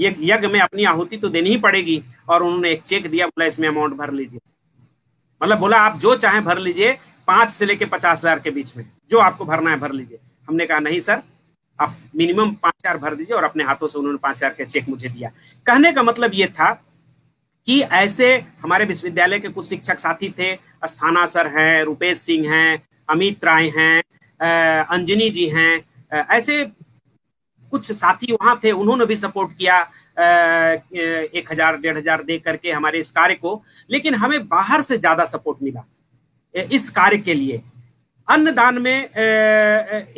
ये यज्ञ में अपनी आहुति तो देनी ही पड़ेगी। और उन्होंने एक चेक दिया, बोला इसमें अमाउंट भर लीजिए, मतलब बोला आप जो चाहे भर लीजिए, 5 से लेकर 50,000 के बीच में जो आपको भरना है भर लीजिए। हमने कहा नहीं सर, आप मिनिमम 5,000 भर दीजिए। और अपने हाथों से उन्होंने 5,000 का चेक मुझे दिया। कहने का मतलब ये था कि ऐसे हमारे विश्वविद्यालय के कुछ शिक्षक साथी थे, अस्थाना सर हैं, रूपेश सिंह हैं, अमित राय हैं, अंजनी जी हैं, ऐसे कुछ साथी वहाँ थे, उन्होंने भी सपोर्ट किया 1,000-1,500 दे करके हमारे इस कार्य को। लेकिन हमें बाहर से ज्यादा सपोर्ट मिला इस कार्य के लिए। अन्नदान में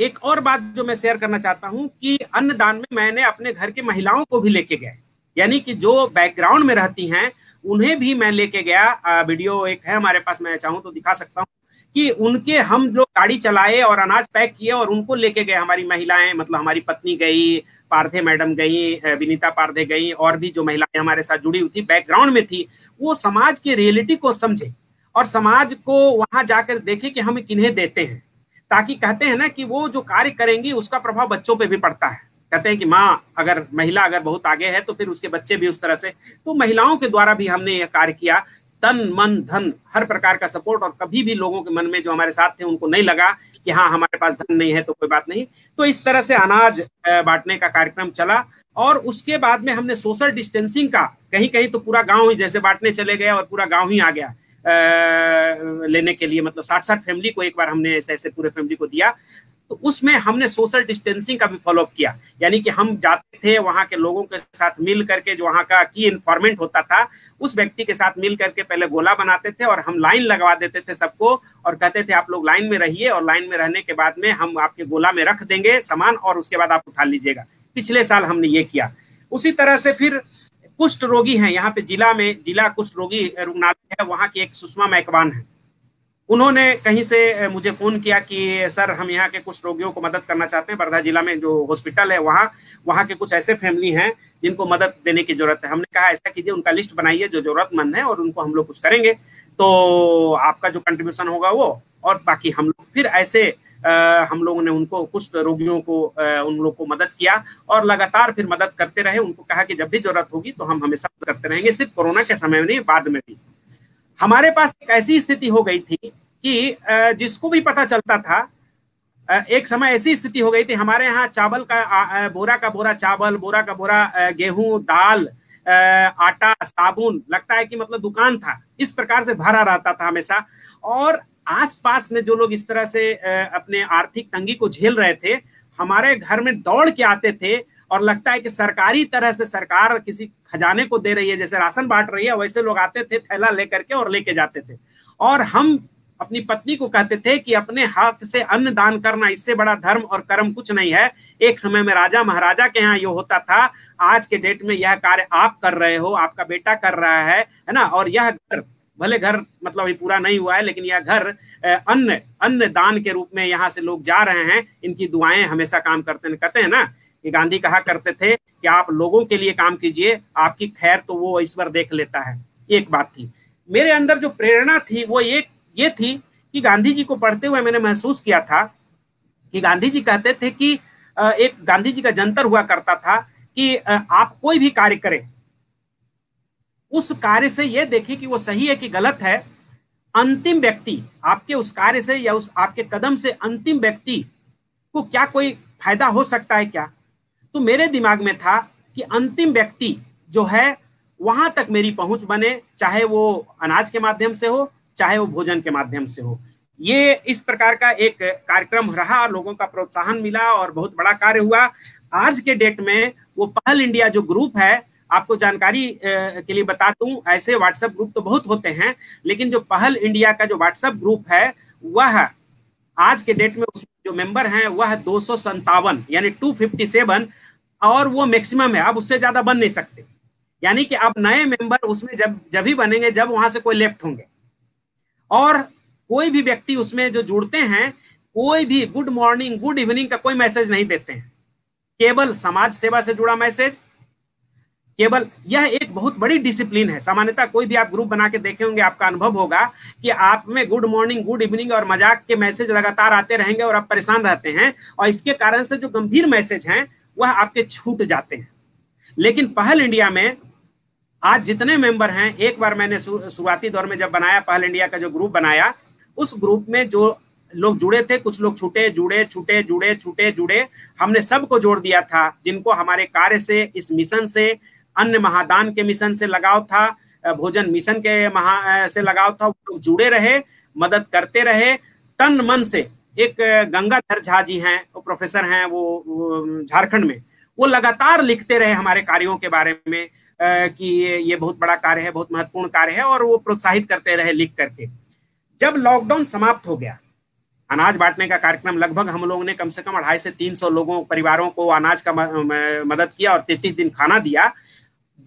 एक और बात जो मैं शेयर करना चाहता हूँ कि अन्नदान में मैंने अपने घर के महिलाओं को भी लेके गए, यानी कि जो बैकग्राउंड में रहती हैं उन्हें भी मैं लेके गया। वीडियो एक है हमारे पास, मैं चाहूँ तो दिखा सकता हूँ कि उनके हम लोग गाड़ी चलाए और अनाज पैक किए और उनको लेके गए। हमारी महिलाएं, मतलब हमारी पत्नी गई, पारधे मैडम गई, विनीता पारधे गई, और भी जो महिलाएं हमारे साथ जुड़ी हुई थी बैकग्राउंड में थी, वो समाज की रियलिटी को समझे और समाज को वहां जाकर देखे कि हम किन्हें देते हैं, ताकि कहते हैं ना कि वो जो कार्य करेंगी उसका प्रभाव बच्चों पर भी पड़ता है। कहते हैं कि माँ अगर महिला अगर बहुत आगे है तो फिर उसके बच्चे भी उस तरह से। तो महिलाओं के द्वारा भी हमने यह कार्य किया, तन मन धन हर प्रकार का सपोर्ट। और कभी भी लोगों के मन में जो हमारे साथ थे उनको नहीं लगा कि हाँ हमारे पास धन नहीं है तो कोई बात नहीं। तो इस तरह से अनाज बांटने का कार्यक्रम चला। और उसके बाद में हमने सोशल डिस्टेंसिंग का, कहीं कहीं तो पूरा गांव ही जैसे बांटने चले गए और पूरा गांव ही आ गया लेने के लिए, मतलब 60-60 फैमिली को एक बार हमने ऐसे पूरे फैमिली को दिया। तो उसमें हमने सोशल डिस्टेंसिंग का भी फॉलोअप किया, यानी कि हम जाते थे वहाँ के लोगों के साथ मिल करके, जो वहाँ का की इन्फॉर्मेंट होता था उस व्यक्ति के साथ मिल करके पहले गोला बनाते थे और हम लाइन लगवा देते थे सबको और कहते थे आप लोग लाइन में रहिए और लाइन में रहने के बाद में हम आपके गोला में रख देंगे सामान और उसके बाद आप उठा लीजिएगा। पिछले साल हमने ये किया। उसी तरह से फिर कुष्ठ रोगी हैं यहाँ पे जिला में, जिला कुष्ठ रोगी रुग्णालय है, वहाँ की एक सुषमा मैकवान है, उन्होंने कहीं से मुझे फोन किया कि सर हम यहाँ के कुछ रोगियों को मदद करना चाहते हैं, वर्धा जिला में जो हॉस्पिटल है वहाँ के कुछ ऐसे फैमिली हैं जिनको मदद देने की जरूरत है। हमने कहा ऐसा कीजिए, उनका लिस्ट बनाइए जो जरूरतमंद है और उनको हम लोग कुछ करेंगे, तो आपका जो कंट्रीब्यूशन होगा वो, और बाकी हम लोग फिर ऐसे हम लोगों ने उनको कुछ रोगियों को उन लोगों को मदद किया और लगातार फिर मदद करते रहे। उनको कहा कि जब भी जरूरत होगी तो हम हमेशा करते रहेंगे, सिर्फ कोरोना के समय में नहीं बाद में भी। हमारे पास एक ऐसी स्थिति हो गई थी कि जिसको भी पता चलता था, एक समय ऐसी स्थिति हो गई थी हमारे यहाँ चावल का बोरा चावल, बोरा का बोरा गेहूं, दाल, आटा, साबुन, लगता है कि मतलब दुकान था, इस प्रकार से भरा रहता था हमेशा। और आसपास में जो लोग इस तरह से अपने आर्थिक तंगी को झेल रहे थे हमारे घर में दौड़ के आते थे और लगता है कि सरकारी तरह से सरकार किसी खजाने को दे रही है, जैसे राशन बांट रही है वैसे लोग आते थे थैला लेकर के और लेके जाते थे। और हम अपनी पत्नी को कहते थे कि अपने हाथ से अन्न दान करना, इससे बड़ा धर्म और कर्म कुछ नहीं है। एक समय में राजा महाराजा के यहाँ ये होता था, आज के डेट में यह कार्य आप कर रहे हो, आपका बेटा कर रहा है ना। और यह घर, भले घर मतलब अभी पूरा नहीं हुआ है, लेकिन यह घर अन्न दान के रूप में यहाँ से लोग जा रहे हैं। इनकी दुआएं हमेशा काम करते कहते हैं ना कि गांधी कहा करते थे कि आप लोगों के लिए काम कीजिए, आपकी खैर तो वो ईश्वर देख लेता है। एक बात थी मेरे अंदर जो प्रेरणा थी वो ये थी कि गांधी जी को पढ़ते हुए मैंने महसूस किया था कि गांधी जी कहते थे कि एक गांधी जी का जंतर हुआ करता था कि आप कोई भी कार्य करें उस कार्य से ये देखें कि वो सही है कि गलत है। अंतिम व्यक्ति आपके उस कार्य से या उस आपके कदम से अंतिम व्यक्ति को क्या कोई फायदा हो सकता है क्या। तो मेरे दिमाग में था कि अंतिम व्यक्ति जो है वहां तक मेरी पहुंच बने, चाहे वो अनाज के माध्यम से हो चाहे वो भोजन के माध्यम से हो। ये इस प्रकार का एक कार्यक्रम रहा, लोगों का प्रोत्साहन मिला और बहुत बड़ा कार्य हुआ। आज के डेट में वो पहल इंडिया जो ग्रुप है, आपको जानकारी के लिए बता दूं, ऐसे व्हाट्सएप ग्रुप तो बहुत होते हैं लेकिन जो पहल इंडिया का जो व्हाट्सएप ग्रुप है वह आज के डेट में जो मेंबर हैं वह 257 यानी 257 और वो मैक्सिमम है, आप उससे ज्यादा बन नहीं सकते। यानी कि आप नए मेंबर उसमें जब ही बनेंगे जब वहां से कोई लेफ्ट होंगे। और कोई भी व्यक्ति उसमें जो जुड़ते हैं कोई भी गुड मॉर्निंग गुड इवनिंग का कोई मैसेज नहीं देते हैं, केवल समाज सेवा से जुड़ा मैसेज, केवल यह एक बहुत बड़ी डिसिप्लिन है। सामान्यतः कोई भी आप ग्रुप बना के देखे होंगे, आपका अनुभव होगा कि आप में गुड मॉर्निंग गुड इवनिंग और मजाक के मैसेज लगातार आते रहेंगे और आप परेशान रहते हैं और इसके कारण से जो गंभीर मैसेज हैं वह आपके छूट जाते हैं। लेकिन पहल इंडिया में आज जितने मेंबर हैं, एक बार मैंने शुरुआती दौर में जब बनाया पहल इंडिया का जो ग्रुप बनाया, उस ग्रुप में जो लोग जुड़े थे, कुछ लोग छूटे जुड़े, हमने सबको जोड़ दिया था जिनको हमारे कार्य से, इस मिशन से, अन्य महादान के मिशन से लगाव था, भोजन मिशन के से लगाव था। वो लोग जुड़े रहे, मदद करते रहे तन मन से। एक गंगाधर झा जी हैं, वो प्रोफेसर हैं, वो झारखंड में, वो लगातार लिखते रहे हमारे कार्यों के बारे में कि ये बहुत बड़ा कार्य है, बहुत महत्वपूर्ण कार्य है, और वो प्रोत्साहित करते रहे लिख करके। जब लॉकडाउन समाप्त हो गया, अनाज बांटने का कार्यक्रम लगभग हम लोगों ने कम से कम 250 से 300 लोगों परिवारों को अनाज का मदद किया और 33 दिन खाना दिया।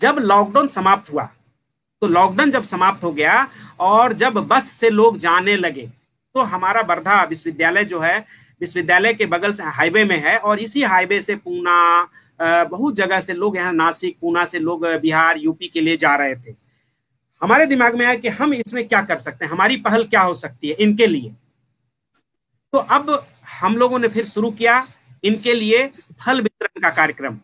जब लॉकडाउन समाप्त हुआ, तो लॉकडाउन जब समाप्त हो गया और जब बस से लोग जाने लगे, तो हमारा वर्धा विश्वविद्यालय जो है, विश्वविद्यालय के बगल से हाईवे में है और इसी हाईवे से पूना, बहुत जगह से लोग, यहाँ नासिक पूना से लोग बिहार यूपी के लिए जा रहे थे। हमारे दिमाग में आया कि हम इसमें क्या कर सकते हैं, हमारी पहल क्या हो सकती है इनके लिए। तो अब हम लोगों ने फिर शुरू किया इनके लिए फल वितरण का कार्यक्रम।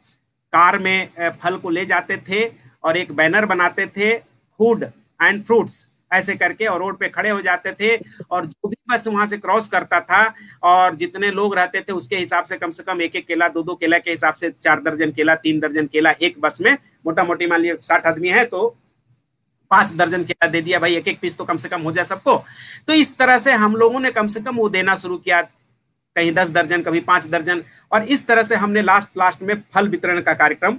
कार में फल को ले जाते थे और एक बैनर बनाते थे, फूड एंड फ्रूट्स ऐसे करके, और रोड पे खड़े हो जाते थे और जो भी बस वहां से क्रॉस करता था और जितने लोग रहते थे उसके हिसाब से कम 1-1 केला, 2-2 केला के हिसाब से 4 दर्जन केला, 3 दर्जन केला। एक बस में मोटा मोटी मान लिया 60 आदमी है तो 5 दर्जन केला दे दिया, भाई 1-1 पीस तो कम से कम हो जाए सबको। तो इस तरह से हम लोगों ने कम से कम वो देना शुरू किया, कहीं 10 दर्जन कभी 5 दर्जन, और इस तरह से हमने लास्ट में फल वितरण का कार्यक्रम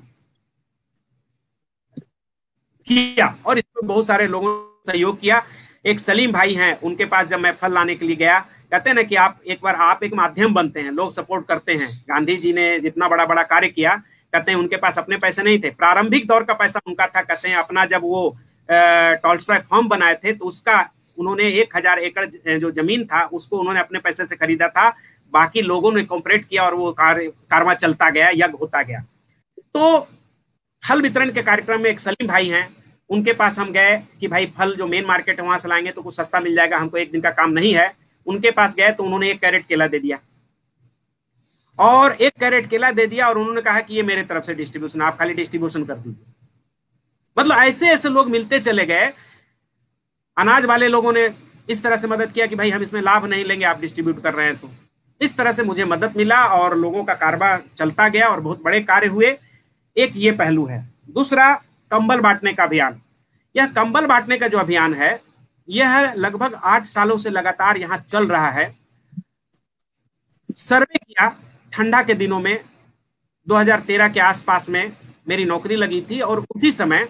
किया और इसमें बहुत सारे लोगों ने सहयोग किया। एक सलीम भाई हैं, उनके पास जब मैं फल लाने के लिए गया, कहते हैं ना कि आप एक बार आप एक माध्यम बनते हैं, लोग सपोर्ट करते हैं। गांधी जी ने जितना बड़ा बड़ा कार्य किया, कहते हैं उनके पास अपने पैसे नहीं थे, प्रारंभिक दौर का पैसा उनका था। कहते हैं अपना जब वो टॉलस्टॉय फॉर्म बनाए थे तो उसका उन्होंने 1000 एकड़ जो जमीन था उसको उन्होंने अपने पैसे से खरीदा था, बाकी लोगों ने कॉम्परेट किया और वो कारवा चलता गया, यज्ञ होता गया। तो फल वितरण के कार्यक्रम में एक सलीम भाई हैं, उनके पास हम गए कि भाई फल जो मेन मार्केट है वहां से लाएंगे तो कुछ सस्ता मिल जाएगा, हमको एक दिन का काम नहीं है। उनके पास गए तो उन्होंने 1 कैरेट केला दे दिया, और 1 कैरेट केला दे दिया और उन्होंने कहा कि ये मेरे तरफ से डिस्ट्रीब्यूशन, आप खाली डिस्ट्रीब्यूशन कर दीजिए। मतलब ऐसे ऐसे लोग मिलते चले गए। अनाज वाले लोगों ने इस तरह से मदद किया कि भाई हम इसमें लाभ नहीं लेंगे, आप डिस्ट्रीब्यूट कर रहे हैं। तो इस तरह से मुझे मदद मिला और लोगों का कारोबार चलता गया और बहुत बड़े कार्य हुए। एक ये पहलू है। दूसरा, कंबल बांटने का अभियान। यह कंबल बांटने का जो अभियान है यह लगभग 8 सालों से लगातार यहाँ चल रहा है। सर्वे किया ठंडा के दिनों में, 2013 के आसपास में मेरी नौकरी लगी थी और उसी समय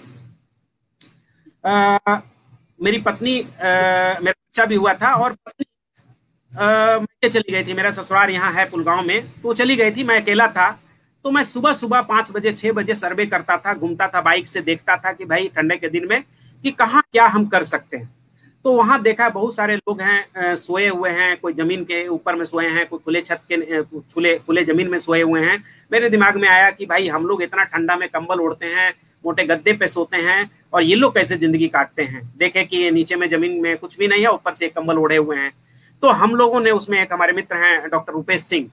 मेरी पत्नी, मेरा बच्चा भी हुआ था और पत्नी मैं चली गई थी। मेरा ससुराल यहाँ है पुलगांव में, तो चली गई थी, मैं अकेला था। तो मैं सुबह 5 बजे 6 बजे सर्वे करता था, घूमता था, बाइक से देखता था कि भाई ठंडे के दिन में कि कहाँ क्या हम कर सकते हैं। तो वहाँ देखा बहुत सारे लोग हैं, सोए हुए हैं, कोई जमीन के ऊपर में सोए हैं, कोई खुले छत के खुले जमीन में सोए हुए हैं। मेरे दिमाग में आया कि भाई हम लोग इतना ठंडा में कंबल ओढ़ते हैं, मोटे गद्दे पे सोते हैं और ये लोग कैसे जिंदगी काटते हैं। देखे कि नीचे में जमीन में कुछ भी नहीं है, ऊपर से कंबल ओढ़े हुए हैं। तो हम लोगों ने उसमें, एक हमारे मित्र हैं डॉक्टर रूपेश सिंह,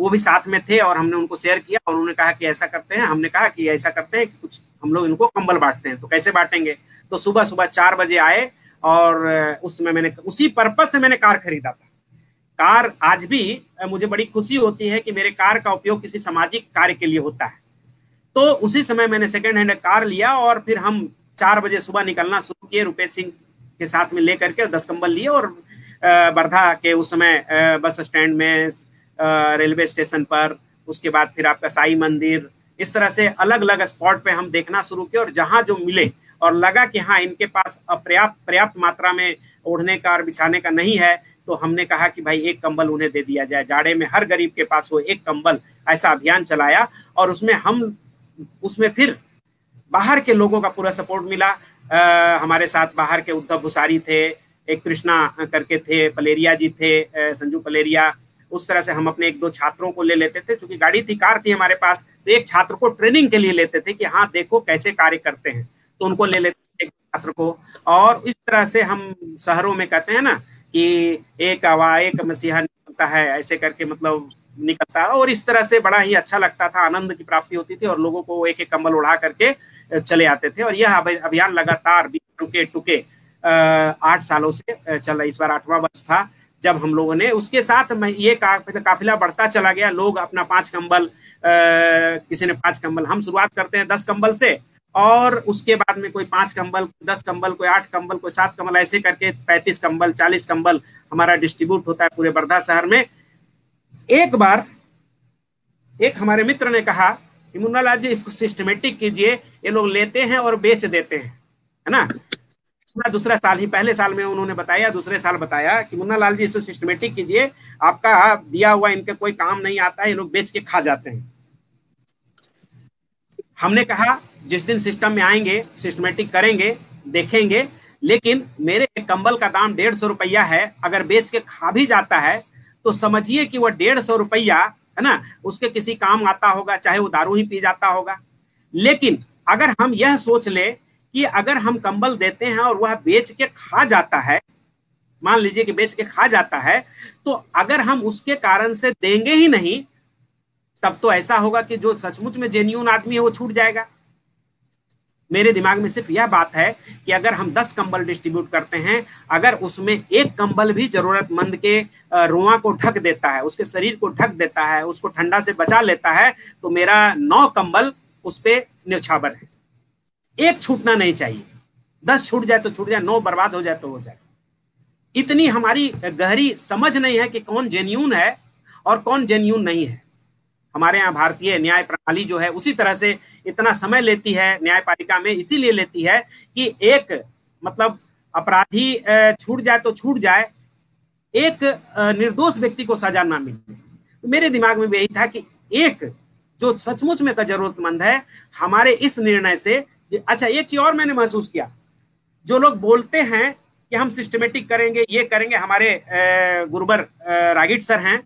वो भी साथ में थे और हमने उनको शेयर किया और उन्होंने कहा कि ऐसा करते हैं, हमने कहा कि ऐसा करते हैं कि कुछ हम लोग इनको कंबल बांटते हैं। तो कैसे बांटेंगे? तो सुबह 4 बजे आए और उस समय मैंने उसी पर्पज से मैंने कार खरीदा था। कार आज भी मुझे बड़ी खुशी होती है कि मेरे कार का उपयोग किसी सामाजिक कार्य के लिए होता है। तो उसी समय मैंने सेकेंड हैंड कार लिया और फिर हम 4 बजे सुबह निकलना शुरू किए, रुपेश सिंह के साथ में ले करके 10 कंबल लिए और वर्धा के उस समय बस स्टैंड में, रेलवे स्टेशन पर, उसके बाद फिर आपका साई मंदिर, इस तरह से अलग अलग स्पॉट पे हम देखना शुरू किए और जहाँ जो मिले और लगा कि हाँ इनके पास पर्याप्त मात्रा में ओढ़ने का और बिछाने का नहीं है तो हमने कहा कि भाई एक कंबल उन्हें दे दिया जाए, जाड़े में हर गरीब के पास वो एक कंबल, ऐसा अभियान चलाया। और उसमें फिर बाहर के लोगों का पूरा सपोर्ट मिला। हमारे साथ बाहर के उद्धव भुसारी थे, एक कृष्णा करके थे, पलेरिया जी थे, संजू पलेरिया। उस तरह से हम अपने एक दो छात्रों को ले लेते थे, क्योंकि गाड़ी थी, कार थी हमारे पास, तो एक छात्र को ट्रेनिंग के लिए लेते थे कि हाँ देखो कैसे कार्य करते हैं, तो उनको ले लेते थे एक छात्र को। और इस तरह से हम शहरों में कहते हैं ना कि एक आवा एक मसीहा निकलता है, ऐसे करके मतलब निकलता है। और इस तरह से बड़ा ही अच्छा लगता था, आनंद की प्राप्ति होती थी, और लोगों को एक एक कंबल उड़ा करके चले आते थे। और यह अभियान लगातार टुके 8 सालों से चल रहा। इस बार 8वां वर्ष था जब हम लोगों ने उसके साथ में ये काफिला बढ़ता चला गया। लोग अपना 5 कंबल, किसी ने 5 कंबल, हम शुरुआत करते हैं 10 कंबल से, और उसके बाद में कोई 5 कंबल, 10 कंबल, कोई 8 कंबल, कोई 7 कंबल, ऐसे करके 35 कंबल, 40 कंबल हमारा डिस्ट्रीब्यूट होता है पूरे वर्धा शहर में। एक बार एक हमारे मित्र ने कहा कि मुन्ना लाल जी इसको सिस्टमेटिक कीजिए, ये लोग लेते हैं और बेच देते हैं, है ना। दूसरा साल ही, पहले साल में उन्होंने बताया, दूसरे साल बताया कि मुन्ना लाल जी इसको सिस्टमेटिक कीजिए, आपका दिया हुआ इनके कोई काम नहीं आता है, ये लोग बेच के खा जाते हैं। हमने कहा जिस दिन सिस्टम में आएंगे सिस्टमेटिक करेंगे, देखेंगे, लेकिन मेरे कंबल का दाम 150 रुपया है, अगर बेच के खा भी जाता है तो समझिए कि वह 150 रुपया, है ना, उसके किसी काम आता होगा, चाहे वो दारू ही पी जाता होगा। लेकिन अगर हम यह सोच ले कि अगर हम कंबल देते हैं और वह बेच के खा जाता है, मान लीजिए कि बेच के खा जाता है, तो अगर हम उसके कारण से देंगे ही नहीं, तब तो ऐसा होगा कि जो सचमुच में जेन्युइन आदमी है वो छूट जाएगा। मेरे दिमाग में सिर्फ यह बात है कि अगर हम 10 कंबल डिस्ट्रीब्यूट करते हैं, अगर उसमें एक कंबल भी जरूरतमंद के रोआ को ढक देता है, उसके शरीर को ढक देता है, उसको ठंडा से बचा लेता है, तो मेरा 9 कंबल उस पर न्यौछावर है। एक छूटना नहीं चाहिए, 10 छूट जाए तो छूट जाए, 9 बर्बाद हो जाए तो हो जाए। इतनी हमारी गहरी समझ नहीं है कि कौन जेन्युइन है और कौन जेन्युइन नहीं है। हमारे यहाँ भारतीय न्याय प्रणाली जो है उसी तरह से इतना समय लेती है न्यायपालिका में, इसीलिए लेती है कि एक मतलब अपराधी छूट जाए तो छूट जाए, एक निर्दोष व्यक्ति को सजा ना मिले। तो मेरे दिमाग में भी यही था कि एक जो सचमुच में का जरूरतमंद है, हमारे इस निर्णय से। अच्छा, एक चीज और मैंने महसूस किया, जो लोग बोलते हैं कि हम सिस्टमेटिक करेंगे, ये करेंगे, हमारे गुरुवर रागिट सर हैं,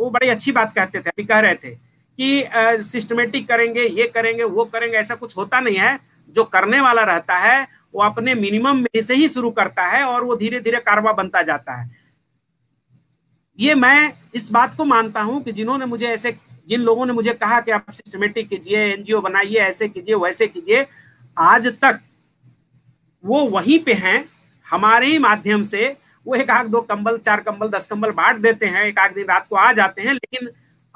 वो बड़ी अच्छी बात कहते थे, अभी कह रहे थे कि सिस्टमेटिक करेंगे, ये करेंगे, वो करेंगे, ऐसा कुछ होता नहीं है। जो करने वाला रहता है वो अपने मिनिमम में से ही शुरू करता है और वो धीरे धीरे कारवा बनता जाता है। ये मैं इस बात को मानता हूं कि जिन्होंने मुझे ऐसे, जिन लोगों ने मुझे कहा कि आप सिस्टमेटिक कीजिए, एनजीओ बनाइए, ऐसे कीजिए, वैसे कीजिए, आज तक वो वहीं पे हैं। हमारे ही माध्यम से वो एक आध 2 कंबल, 4 कंबल, 10 कंबल बांट देते हैं, एक आध दिन रात को आ जाते हैं, लेकिन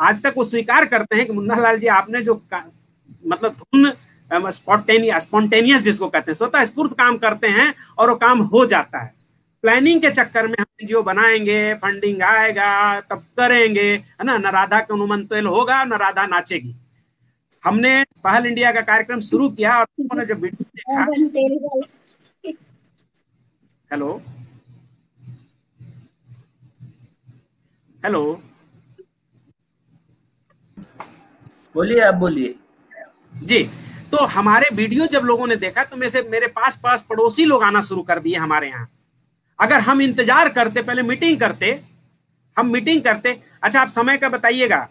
आज तक वो स्वीकार करते हैं कि मुन्ना लाल जी आपने जो मतलब धुन स्पॉन्टेनियस जिसको कहते हैं, स्वतः स्फूर्त काम करते हैं और वो काम हो जाता है। प्लानिंग के चक्कर में हम एनजीओ बनाएंगे, फंडिंग आएगा तब करेंगे, है ना, न राधा का अनुमंत्रण होगा न राधा नाचेगी। हमने पहल इंडिया का कार्यक्रम शुरू किया और तुमने जब वीडियो देखा, हेलो हेलो, बोलिए आप बोलिए जी। तो हमारे वीडियो जब लोगों ने देखा तो मेरे पास पड़ोसी लोग आना शुरू कर दिए हमारे यहाँ। अगर हम इंतजार करते, पहले मीटिंग करते, हम मीटिंग करते। अच्छा, आप समय का बताइएगा।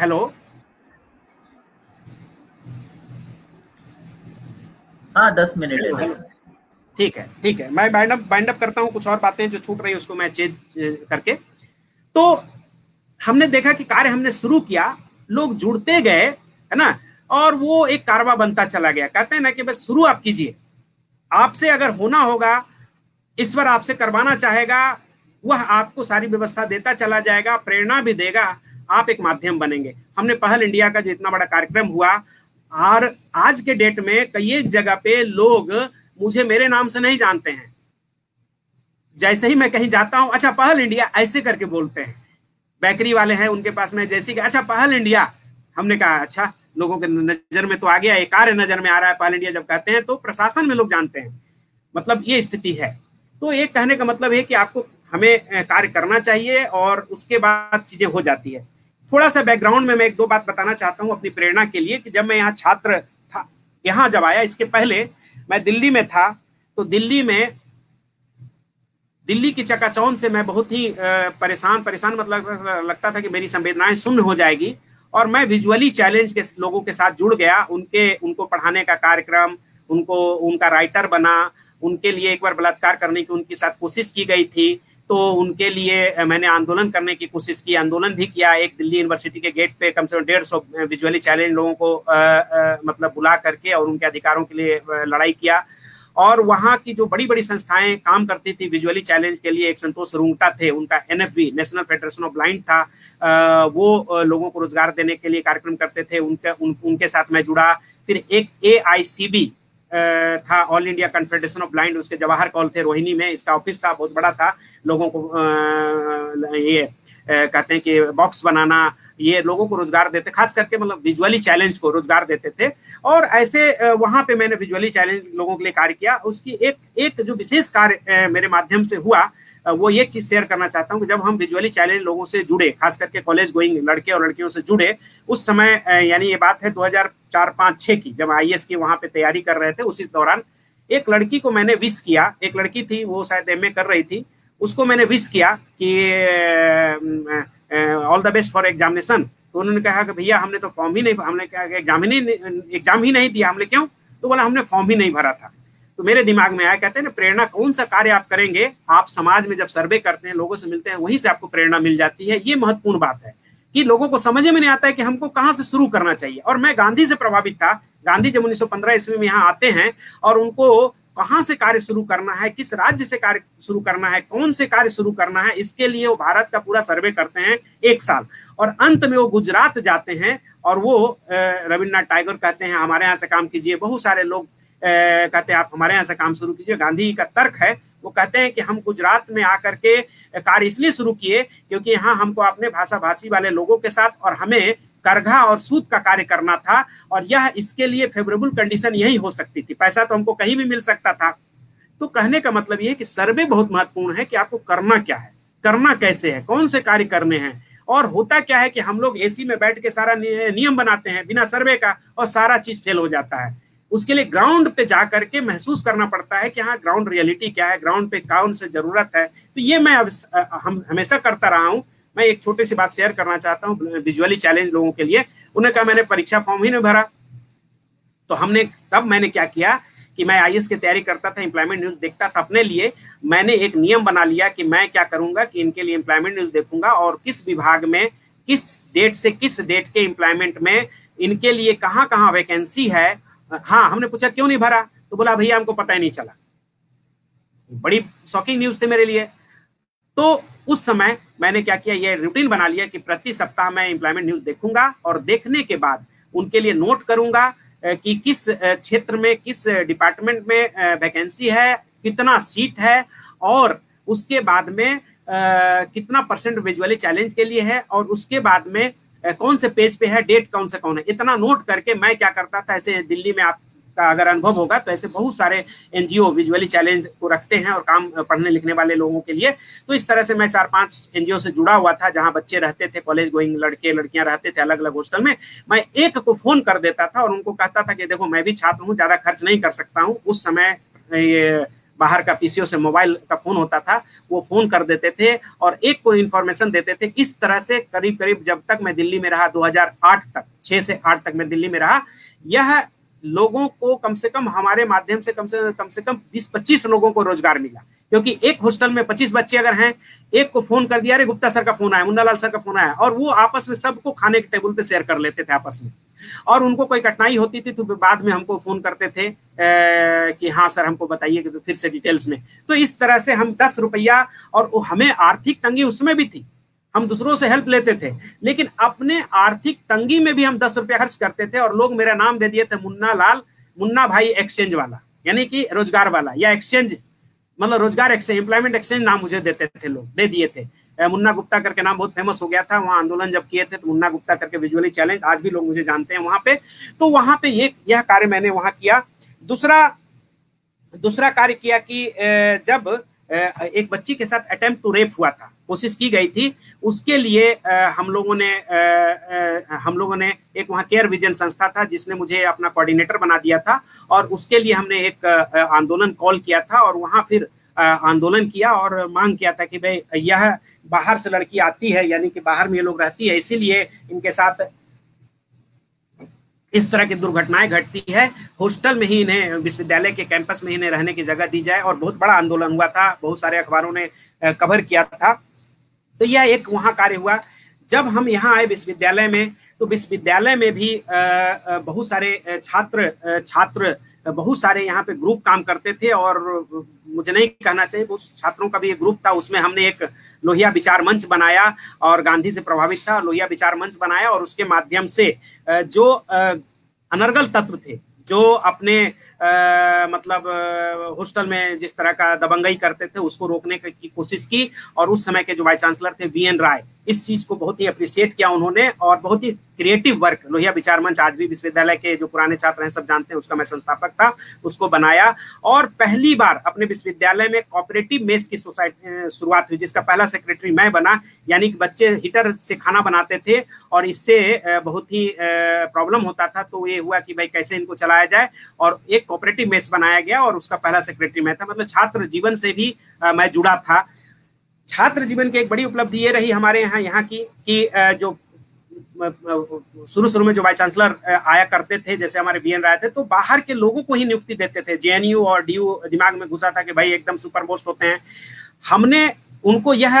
हेलो, हाँ 10 मिनट है, ठीक है ठीक है। मैं बाइंड अप करता हूँ, कुछ और बातें जो छूट रही है उसको मैं चेंज करके। तो हमने देखा कि कार्य हमने शुरू किया, लोग जुड़ते गए, है ना, और वो एक कारवा बनता चला गया। कहते हैं ना कि बस शुरू आप कीजिए, आपसे अगर होना होगा, ईश्वर आपसे करवाना चाहेगा, वह आपको सारी व्यवस्था देता चला जाएगा, प्रेरणा भी देगा, आप एक माध्यम बनेंगे। हमने पहल इंडिया का जो इतना बड़ा कार्यक्रम हुआ, और आज के डेट में कई जगह पे लोग मुझे मेरे नाम से नहीं जानते हैं, जैसे ही मैं कहीं जाता हूं, अच्छा पहल इंडिया ऐसे करके बोलते हैं। बेकरी वाले हैं, उनके पास मैं जैसी, अच्छा पहल इंडिया, हमने कहा अच्छा लोगों के नजर में तो आ गया, एक कार्य नजर में आ रहा है। पैल इंडिया जब कहते हैं तो प्रशासन में लोग जानते हैं, मतलब ये स्थिति है। तो ये कहने का मतलब है कि आपको हमें कार्य करना चाहिए और उसके बाद चीजें हो जाती है। थोड़ा सा बैकग्राउंड में मैं एक दो बात बताना चाहता हूँ अपनी प्रेरणा के लिए कि जब मैं यहाँ छात्र था, यहाँ जब आया, इसके पहले मैं दिल्ली में था, तो दिल्ली में दिल्ली की चकाचौंध से मैं बहुत ही परेशान मतलब लगता था कि मेरी संवेदनाएं शून्य हो जाएगी। और मैं विजुअली चैलेंज के लोगों के साथ जुड़ गया, उनको पढ़ाने का कार्यक्रम, उनका राइटर बना, उनके लिए एक बार बलात्कार करने की उनके साथ कोशिश की गई थी, तो उनके लिए मैंने आंदोलन करने की कोशिश की, आंदोलन भी किया। एक दिल्ली यूनिवर्सिटी के गेट पे कम से कम 150 विजुअली चैलेंज लोगों को मतलब बुला करके और उनके अधिकारों के लिए लड़ाई किया। और वहाँ की जो बड़ी बड़ी संस्थाएं काम करती थी विजुअली चैलेंज के लिए, एक संतोष रूंगटा थे, उनका NFB national federation of blind था, वो लोगों को रोजगार देने के लिए कार्यक्रम करते थे, उनके साथ मैं जुड़ा। फिर एक AICB था, all India confederation of blind, उसके जवाहर कॉल थे रोहिणी में, इसका ऑफिस था, बहुत बड़ा था। लोगों को ये कहते हैं कि बॉक्स बनाना, ये लोगों को रोजगार देते, खास करके मतलब विजुअली चैलेंज को रोजगार देते थे। और ऐसे वहां पे मैंने विजुअली चैलेंज लोगों के लिए कार्य किया। उसकी एक जो विशेष कार्य मेरे माध्यम से हुआ, वो एक चीज शेयर करना चाहता हूँ कि जब हम विजुअली चैलेंज लोगों से जुड़े, खास करके कॉलेज गोइंग लड़के और लड़कियों से जुड़े, उस समय यानी ये बात है 2004-5-6 की, जब IAS की वहां पे तैयारी कर रहे थे, उसी दौरान एक लड़की को मैंने विश किया, एक लड़की थी वो शायद MA कर रही थी, उसको मैंने विश किया कि all the best for examination. तो उन्होंने कहा कि भैया हमने तो फॉर्म ही नहीं, हमने कहा एग्जाम ही नहीं दिया। हमने क्यों? तो बोला हमने फॉर्म ही नहीं भरा था। तो मेरे दिमाग में आया, कहते हैं ना प्रेरणा कौन सा कार्य आप करेंगे, आप समाज में जब सर्वे करते हैं, लोगों से मिलते हैं, वहीं से आपको प्रेरणा मिल जाती है। ये महत्वपूर्ण बात है कि लोगों को समझ में नहीं आता है कि हमको कहाँ से शुरू करना चाहिए। और मैं गांधी से प्रभावित था, गांधी जब 1915 ईस्वी में यहाँ आते हैं और उनको कहाँ से कार्य शुरू करना है, किस राज्य से कार्य शुरू करना है, कौन से कार्य शुरू करना है, इसके लिए वो भारत का पूरा सर्वे करते हैं एक साल, और अंत में वो गुजरात जाते हैं और वो रविन्द्रनाथ टैगोर कहते हैं हमारे यहाँ से काम कीजिए, बहुत सारे लोग कहते हैं आप हमारे यहाँ से काम शुरू कीजिए। गांधी का तर्क है, वो कहते हैं कि हम गुजरात में आकर के कार्य इसलिए शुरू किए क्योंकि यहाँ हमको अपने भाषा भाषी वाले लोगों के साथ और हमें करघा और सूत का कार्य करना था, और यह इसके लिए फेवरेबल कंडीशन यही हो सकती थी। पैसा तो हमको कहीं भी मिल सकता था। तो कहने का मतलब यह है कि सर्वे बहुत महत्वपूर्ण है कि आपको करना क्या है, करना कैसे है, कौन से कार्य करने हैं। और होता क्या है कि हम लोग AC में बैठ के सारा नियम बनाते हैं बिना सर्वे का, और सारा चीज फेल हो जाता है। उसके लिए ग्राउंड पे जा करके महसूस करना पड़ता है कि हाँ ग्राउंड रियलिटी क्या है, ग्राउंड पे कौन से जरूरत है। तो ये मैं हमेशा करता रहा हूँ। मैं एक छोटी सी बात शेयर करना चाहता हूँ विजुअली चैलेंज लोगों के लिए। उन्होंने कहा मैंने परीक्षा फॉर्म ही नहीं भरा, तो मैंने क्या किया कि मैं IAS की तैयारी करता था, एम्प्लॉयमेंट न्यूज देखता था, अपने लिए मैंने एक नियम बना लिया कि मैं क्या करूंगा कि इनके लिए एम्प्लॉयमेंट न्यूज देखूंगा और किस विभाग में किस डेट से किस डेट के एम्प्लॉयमेंट में इनके लिए कहाँ कहाँ वैकेंसी है। हाँ, हमने पूछा क्यों नहीं भरा, तो बोला भैया हमको पता ही नहीं चला। बड़ी शॉकिंग न्यूज थी मेरे लिए। तो उस समय मैंने क्या किया, ये रूटीन बना लिया कि प्रति सप्ताह मैं एम्प्लॉयमेंट न्यूज देखूंगा और देखने के बाद उनके लिए नोट करूंगा कि किस क्षेत्र में किस डिपार्टमेंट में वैकेंसी है, कितना सीट है, और उसके बाद में कितना % विजुअली चैलेंज के लिए है, और उसके बाद में कौन से पेज पे है, डेट कौन से कौन है। इतना नोट करके मैं क्या करता था, ऐसे दिल्ली में आपका अगर अनुभव होगा तो ऐसे बहुत सारे NGO विजुअली चैलेंज को रखते हैं और काम पढ़ने लिखने वाले लोगों के लिए। तो इस तरह से मैं 4-5 NGO से जुड़ा हुआ था, जहां बच्चे रहते थे, कॉलेज गोइंग लड़के लड़कियां रहते थे अलग अलग हॉस्टल में। मैं एक को फोन कर देता था और उनको कहता था कि देखो मैं भी छात्र हूँ, ज्यादा खर्च नहीं कर सकता हूँ। उस समय बाहर का PCO से मोबाइल का फोन होता था, वो फोन कर देते थे और एक को इन्फॉर्मेशन देते थे। इस तरह से करीब करीब जब तक मैं दिल्ली में रहा 2008 तक, 6 से 8 तक मैं दिल्ली में रहा, यह लोगों को कम से कम हमारे माध्यम से कम से कम 20-25 लोगों को रोजगार मिला। क्योंकि एक हॉस्टल में 25 बच्चे अगर हैं, एक को फोन कर दिया, अरे गुप्ता सर का फोन आया, मुन्ना लाल सर का फोन आया, और वो आपस में सबको खाने के टेबल पे शेयर कर लेते थे आपस में। और उनको कोई कठिनाई होती थी तो बाद में हमको फोन करते थे कि हाँ सर हमको बताइए कि तो फिर से डिटेल्स में। तो इस तरह से हम 10 रुपया, और हमें आर्थिक तंगी उसमें भी थी, हम दूसरों से हेल्प लेते थे, लेकिन अपने आर्थिक तंगी में भी हम 10 रुपया खर्च करते थे। और लोग मेरा नाम दे दिए थे मुन्ना लाल, मुन्ना भाई एक्सचेंज वाला, यानी कि रोजगार वाला, या एक्सचेंज मतलब रोजगार एक्सचेंज, एम्प्लॉयमेंट एक्सचेंज नाम मुझे देते थे लोग, दे दिए थे। मुन्ना गुप्ता करके नाम बहुत फेमस हो गया था, वहाँ आंदोलन जब किए थे तो मुन्ना गुप्ता करके विजुअली चैलेंज, आज भी लोग मुझे जानते हैं वहाँ पे। तो वहाँ पे यह कार्य मैंने वहाँ किया। दूसरा कार्य किया कि जब एक बच्ची के साथ अटेम्प्ट टू रेप हुआ था, कोशिश की गई थी, उसके लिए हम लोगों ने एक वहाँ केयर विजन संस्था था जिसने मुझे अपना कोऑर्डिनेटर बना दिया था, और उसके लिए हमने एक आंदोलन कॉल किया था और वहाँ फिर आंदोलन किया और मांग किया था कि भाई यह बाहर से लड़की आती है, यानी कि बाहर में ये लोग रहती है, इसीलिए इनके साथ इस तरह की दुर्घटनाएं घटती है, हॉस्टल में ही इन्हें, विश्वविद्यालय के कैंपस में इन्हें रहने की जगह दी जाए। और बहुत बड़ा आंदोलन हुआ था, बहुत सारे अखबारों ने कवर किया था। तो यह एक वहाँ कार्य हुआ। जब हम यहाँ आए विश्वविद्यालय में, तो विश्वविद्यालय में भी बहुत सारे छात्र बहुत सारे यहाँ पे ग्रुप काम करते थे, और मुझे नहीं कहना चाहिए उस छात्रों का भी एक ग्रुप था, उसमें हमने एक लोहिया विचार मंच बनाया, और गांधी से प्रभावित था, लोहिया विचार मंच बनाया, और उसके माध्यम से जो अनर्गल तत्व थे, जो अपने मतलब हॉस्टल में जिस तरह का दबंगई करते थे, उसको रोकने की कोशिश की। और उस समय के जो वाइस चांसलर थे वीएन राय, इस चीज को बहुत ही अप्रिशिएट किया उन्होंने, और बहुत ही क्रिएटिव वर्क, लोहिया विचार मंच आज भी विश्वविद्यालय के जो पुराने छात्र हैं सब जानते हैं, उसका मैं संस्थापक था, उसको बनाया। और पहली बार अपने विश्वविद्यालय में कोऑपरेटिव मेस की सोसाइटी शुरुआत हुई, जिसका पहला सेक्रेटरी मैं बना, यानी कि बच्चे हीटर से खाना बनाते थे और इससे बहुत ही प्रॉब्लम होता था। तो ये हुआ कि भाई कैसे इनको चलाया जाए, और एक कोऑपरेटिव मेस बनाया गया और उसका पहला सेक्रेटरी मैं था। मतलब छात्र जीवन से भी मैं जुड़ा था। छात्र जीवन की एक बड़ी उपलब्धि ये रही हमारे यहाँ की कि जो शुरू में जो वाइस चांसलर आया करते थे, जैसे हमारे बीएन राय थे, तो बाहर के लोगों को ही नियुक्ति देते थे। जेएनयू और डीयू दिमाग में घुसा था कि भाई एकदम सुपर मोस्ट होते हैं। हमने उनको यह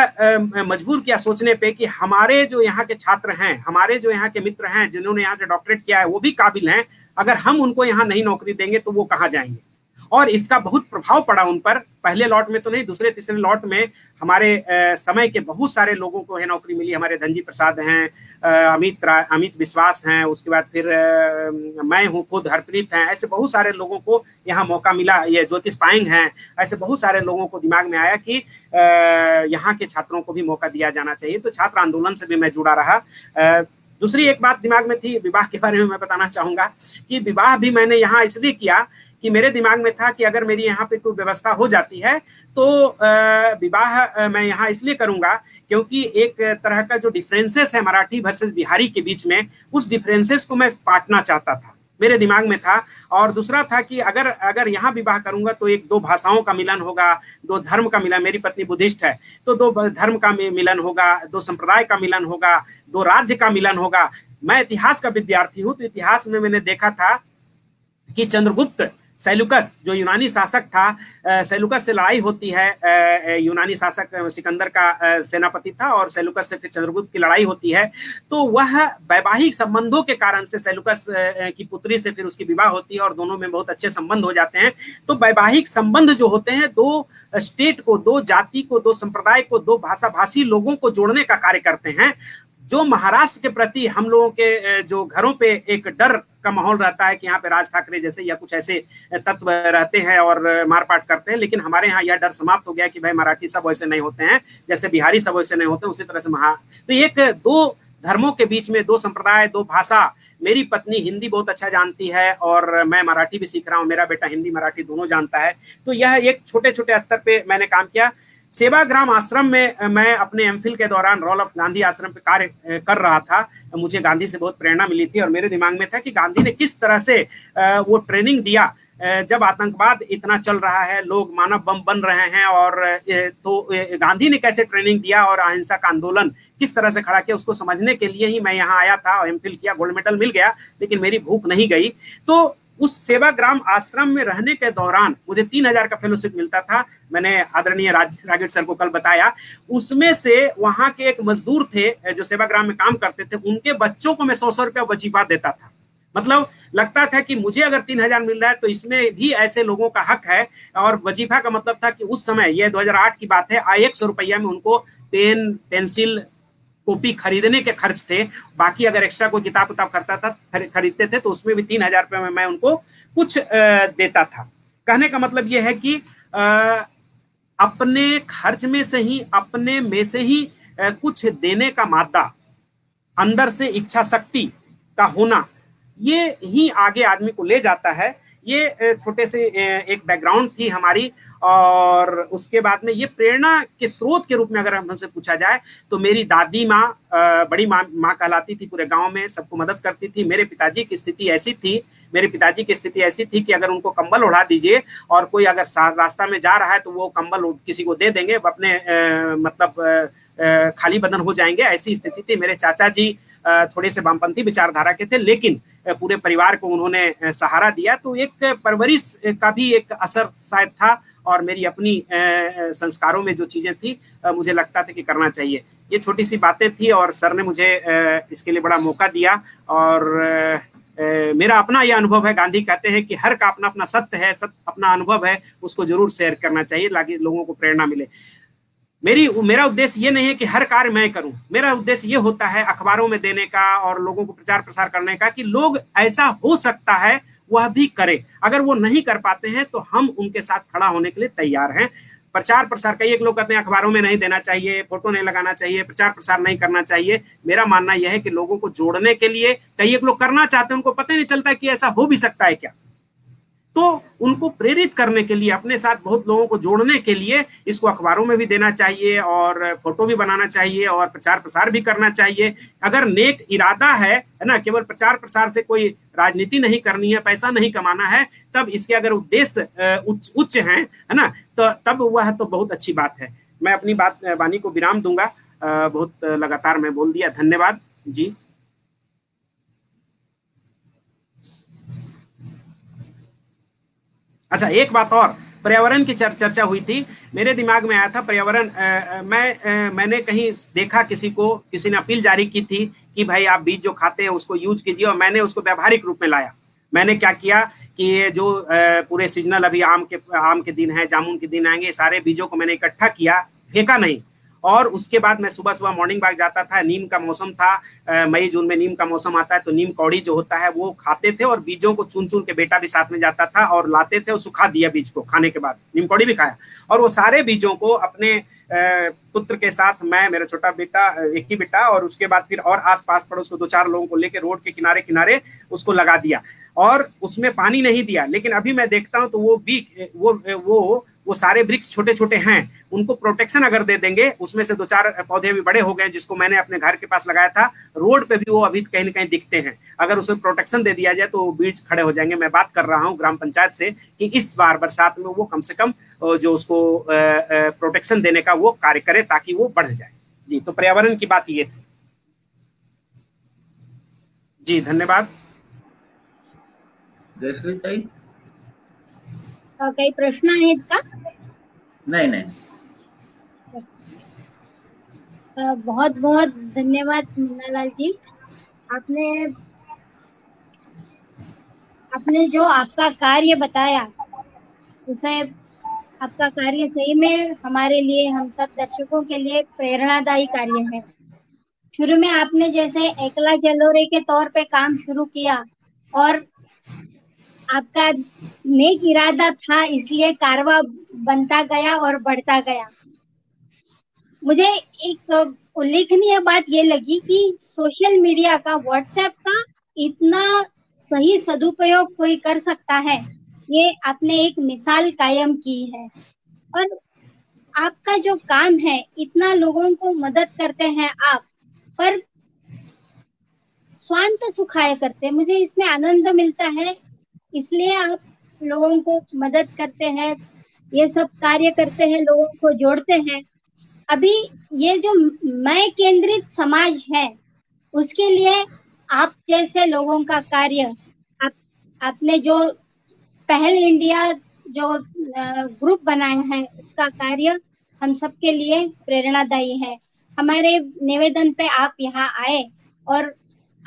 मजबूर किया सोचने पे कि हमारे जो यहाँ के छात्र हैं, हमारे जो यहाँ के मित्र हैं, जिन्होंने यहाँ से डॉक्टरेट किया है, वो भी काबिल हैं, अगर हम उनको यहाँ नहीं नौकरी देंगे तो वो कहाँ जाएंगे। और इसका बहुत प्रभाव पड़ा उन पर। पहले लॉट में तो नहीं, दूसरे तीसरे लॉट में हमारे समय के बहुत सारे लोगों को यह नौकरी मिली। हमारे धनजी प्रसाद हैं, अमित विश्वास हैं, उसके बाद फिर मैं हूँ खुद, हरप्रीत हैं, ऐसे बहुत सारे लोगों को यहाँ मौका मिला। ये ज्योतिष पाइंग हैं, ऐसे बहुत सारे लोगों को दिमाग में आया कि यहाँ के छात्रों को भी मौका दिया जाना चाहिए। तो छात्र आंदोलन से भी मैं जुड़ा रहा। दूसरी एक बात दिमाग में थी, विवाह के बारे में मैं बताना चाहूंगा कि विवाह भी मैंने यहाँ इसलिए किया कि मेरे दिमाग में था कि अगर मेरी यहाँ पे कोई व्यवस्था हो जाती है तो विवाह मैं यहाँ इसलिए करूँगा क्योंकि एक तरह का जो डिफरेंसेस है मराठी वर्सेस बिहारी के बीच में, उस डिफरेंसेस को मैं पाटना चाहता था, मेरे दिमाग में था। और दूसरा था कि अगर यहाँ विवाह करूंगा तो एक दो भाषाओं का मिलन होगा, दो धर्म का मिलन, मेरी पत्नी बुद्धिस्ट है तो दो धर्म का मिलन होगा, दो संप्रदाय का मिलन होगा, दो राज्य का मिलन होगा। मैं इतिहास का विद्यार्थी हूँ, तो इतिहास में मैंने देखा था कि चंद्रगुप्त सेल्यूकस जो यूनानी शासक था, सेल्यूकस से लड़ाई होती है, यूनानी शासक सिकंदर का सेनापति था, और सेल्यूकस से फिर चंद्रगुप्त की लड़ाई होती है। तो वह वैवाहिक संबंधों के कारण से सेल्यूकस की पुत्री से फिर उसकी विवाह होती है और दोनों में बहुत अच्छे संबंध हो जाते हैं। तो वैवाहिक संबंध जो होते हैं, दो स्टेट को, दो जाति को, दो संप्रदाय को, दो भाषा भाषी लोगों को जोड़ने का कार्य करते हैं। जो महाराष्ट्र के प्रति हम लोगों के जो घरों पे एक डर का माहौल रहता है कि यहाँ पे राज ठाकरे जैसे या कुछ ऐसे तत्व रहते हैं और मारपाट करते हैं, लेकिन हमारे यहाँ यह डर समाप्त हो गया कि भाई मराठी सब वैसे नहीं होते हैं, जैसे बिहारी सब वैसे नहीं होते, उसी तरह से तो एक दो धर्मों के बीच में, दो संप्रदाय, दो भाषा, मेरी पत्नी हिंदी बहुत अच्छा जानती है और मैं मराठी भी सीख रहा हूँ, मेरा बेटा हिंदी मराठी दोनों जानता है। तो यह एक छोटे छोटे स्तर पर मैंने काम किया। सेवा ग्राम आश्रम में मैं अपने एमफिल के दौरान रोल ऑफ गांधी आश्रम पे कार्य कर रहा था। मुझे गांधी से बहुत प्रेरणा मिली थी और मेरे दिमाग में था कि गांधी ने किस तरह से वो ट्रेनिंग दिया जब आतंकवाद इतना चल रहा है, लोग मानव बम बन रहे हैं, और तो गांधी ने कैसे ट्रेनिंग दिया और अहिंसा का आंदोलन किस तरह से खड़ा किया, उसको समझने के लिए ही मैं यहाँ आया था। और एमफिल किया, गोल्ड मेडल मिल गया, लेकिन मेरी भूख नहीं गई। तो उस सेवाग्राम आश्रम में रहने के दौरान मुझे 3000 का फेलोशिप मिलता था। मैंने आदरणीय रागिट सर को कल बताया। उसमें से वहां के एक मजदूर थे जो सेवाग्राम में काम करते थे, उनके बच्चों को मैं 100-100 रुपया वजीफा देता था। मतलब लगता था कि मुझे अगर 3000 मिल रहा है तो इसमें भी ऐसे लोगों का हक है। और वजीफा का मतलब था कि उस समय, यह 2008 की बात है, 100 रुपया में उनको पेन, पेंसिल, कॉपी खरीदने के खर्च थे। बाकी अगर एक्स्ट्रा कोई किताब उताब करता था, खरीदते थे, तो उसमें भी 3000 रुपये में मैं उनको कुछ देता था। कहने का मतलब यह है कि अपने खर्च में से ही, अपने में से ही कुछ देने का मादा, अंदर से इच्छा शक्ति का होना, ये ही आगे आदमी को ले जाता है। ये छोटे से एक बैकग्राउंड थी हमारी, और उसके बाद में ये प्रेरणा के स्रोत के रूप में अगर हमसे पूछा जाए तो मेरी दादी माँ बड़ी माँ कहलाती थी, पूरे गांव में सबको मदद करती थी। मेरे पिताजी की स्थिति ऐसी थी कि अगर उनको कंबल ओढ़ा दीजिए और कोई अगर रास्ता में जा रहा है तो वो कंबल किसी को दे देंगे, अपने मतलब खाली बदन हो जाएंगे, ऐसी स्थिति थी। मेरे चाचा जी थोड़े से वामपंथी विचारधारा के थे, लेकिन पूरे परिवार को उन्होंने सहारा दिया। तो एक परवरिश का भी एक असर शायद था, और मेरी अपनी संस्कारों में जो चीजें थी मुझे लगता था कि करना चाहिए। ये छोटी सी बातें थी और सर ने मुझे इसके लिए बड़ा मौका दिया। और मेरा अपना यह अनुभव है, गांधी कहते हैं कि हर का अपना अपना सत्य है, अपना अनुभव है, उसको जरूर शेयर करना चाहिए ताकि लोगों को प्रेरणा मिले। मेरा उद्देश्य ये नहीं है कि हर कार्य मैं करूं, मेरा उद्देश्य ये होता है अखबारों में देने का और लोगों को प्रचार प्रसार करने का कि लोग ऐसा हो सकता है वह भी करे, अगर वो नहीं कर पाते हैं तो हम उनके साथ खड़ा होने के लिए तैयार हैं। प्रचार प्रसार कई एक लोग कहते हैं अखबारों में नहीं देना चाहिए, फोटो नहीं लगाना चाहिए, प्रचार प्रसार नहीं करना चाहिए। मेरा मानना यह है कि लोगों को जोड़ने के लिए, कई एक लोग करना चाहते हैं, उनको पता नहीं चलता कि ऐसा हो भी सकता है क्या, तो उनको प्रेरित करने के लिए, अपने साथ बहुत लोगों को जोड़ने के लिए इसको अखबारों में भी देना चाहिए और फोटो भी बनाना चाहिए और प्रचार प्रसार भी करना चाहिए। अगर नेक इरादा है ना, केवल प्रचार प्रसार से कोई राजनीति नहीं करनी है, पैसा नहीं कमाना है, तब इसके अगर उद्देश्य उच्च हैं, है ना, तो तब वह तो बहुत अच्छी बात है। मैं अपनी वाणी को विराम दूंगा, बहुत लगातार मैं बोल दिया, धन्यवाद जी। अच्छा, एक बात और, पर्यावरण की चर्चा हुई थी, मेरे दिमाग में आया था पर्यावरण। मैंने कहीं देखा, किसी ने अपील जारी की थी कि भाई आप बीज जो खाते हैं उसको यूज कीजिए, और मैंने उसको व्यावहारिक रूप में लाया। मैंने क्या किया कि ये जो पूरे सीजनल, अभी आम के दिन है, जामुन के दिन आएंगे, सारे बीजों को मैंने इकट्ठा किया, फेंका नहीं। और उसके बाद मैं सुबह मॉर्निंग वॉक जाता था, नीम का मौसम था, मई जून में नीम का मौसम आता है, तो नीम कौड़ी जो होता है वो खाते थे, और बीजों को चुन चुन के बेटा भी साथ में जाता था और लाते थे और सुखा दिया बीज को, खाने के बाद नीम कौड़ी भी खाया। और वो सारे बीजों को अपने पुत्र के साथ, मैं, मेरा छोटा बेटा, एक ही बेटा, और उसके बाद फिर और आसपास पड़ोस को दो चार लोगों को लेकर रोड के किनारे किनारे उसको लगा दिया, और उसमें पानी नहीं दिया। लेकिन अभी मैं देखता हूँ तो वो सारे वृक्ष छोटे छोटे हैं, उनको प्रोटेक्शन अगर दे देंगे, उसमें से दो चार पौधे भी बड़े हो गए जिसको मैंने अपने घर के पास लगाया था, रोड पे भी वो अभी कहीं ना कहीं दिखते हैं। अगर उसे प्रोटेक्शन दे दिया जाए तो वो बीज खड़े हो जाएंगे। मैं बात कर रहा हूँ ग्राम पंचायत से कि इस बार बरसात में वो कम से कम जो उसको प्रोटेक्शन देने का वो कार्य करे ताकि वो बढ़ जाए जी। तो पर्यावरण की बात ये थी जी, धन्यवाद। काही प्रश्न आहेत का? नहीं। बहुत बहुत धन्यवाद मुन्ना लाल जी, आपने जो आपका कार्य बताया, उसे आपका कार्य सही में हमारे लिए, हम सब दर्शकों के लिए प्रेरणादायी कार्य है। शुरू में आपने जैसे एकला जलोरे के तौर पे काम शुरू किया और आपका नेक इरादा था, इसलिए कारवा बनता गया और बढ़ता गया। मुझे एक उल्लेखनीय बात ये लगी कि सोशल मीडिया का, व्हाट्सएप का इतना सही सदुपयोग कोई कर सकता है, ये आपने एक मिसाल कायम की है। और आपका जो काम है, इतना लोगों को मदद करते हैं आप, पर स्वांत सुखाय करते, मुझे इसमें आनंद मिलता है, इसलिए आप लोगों को मदद करते हैं, ये सब कार्य करते हैं, लोगों को जोड़ते हैं। अभी ये जो मैं केंद्रित समाज है, उसके लिए आप जैसे लोगों का कार्य, आपने जो पहल इंडिया जो ग्रुप बनाया है, उसका कार्य हम सबके लिए प्रेरणादायी है। हमारे निवेदन पे आप यहाँ आए और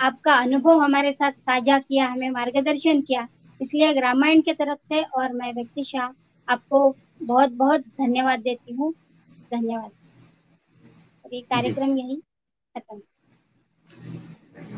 आपका अनुभव हमारे साथ साझा किया, हमें मार्गदर्शन किया, इसलिए ग्रामायण के तरफ से और मैं व्यक्ति शाह आपको बहुत बहुत धन्यवाद देती हूँ। धन्यवाद। और ये कार्यक्रम यही खत्म।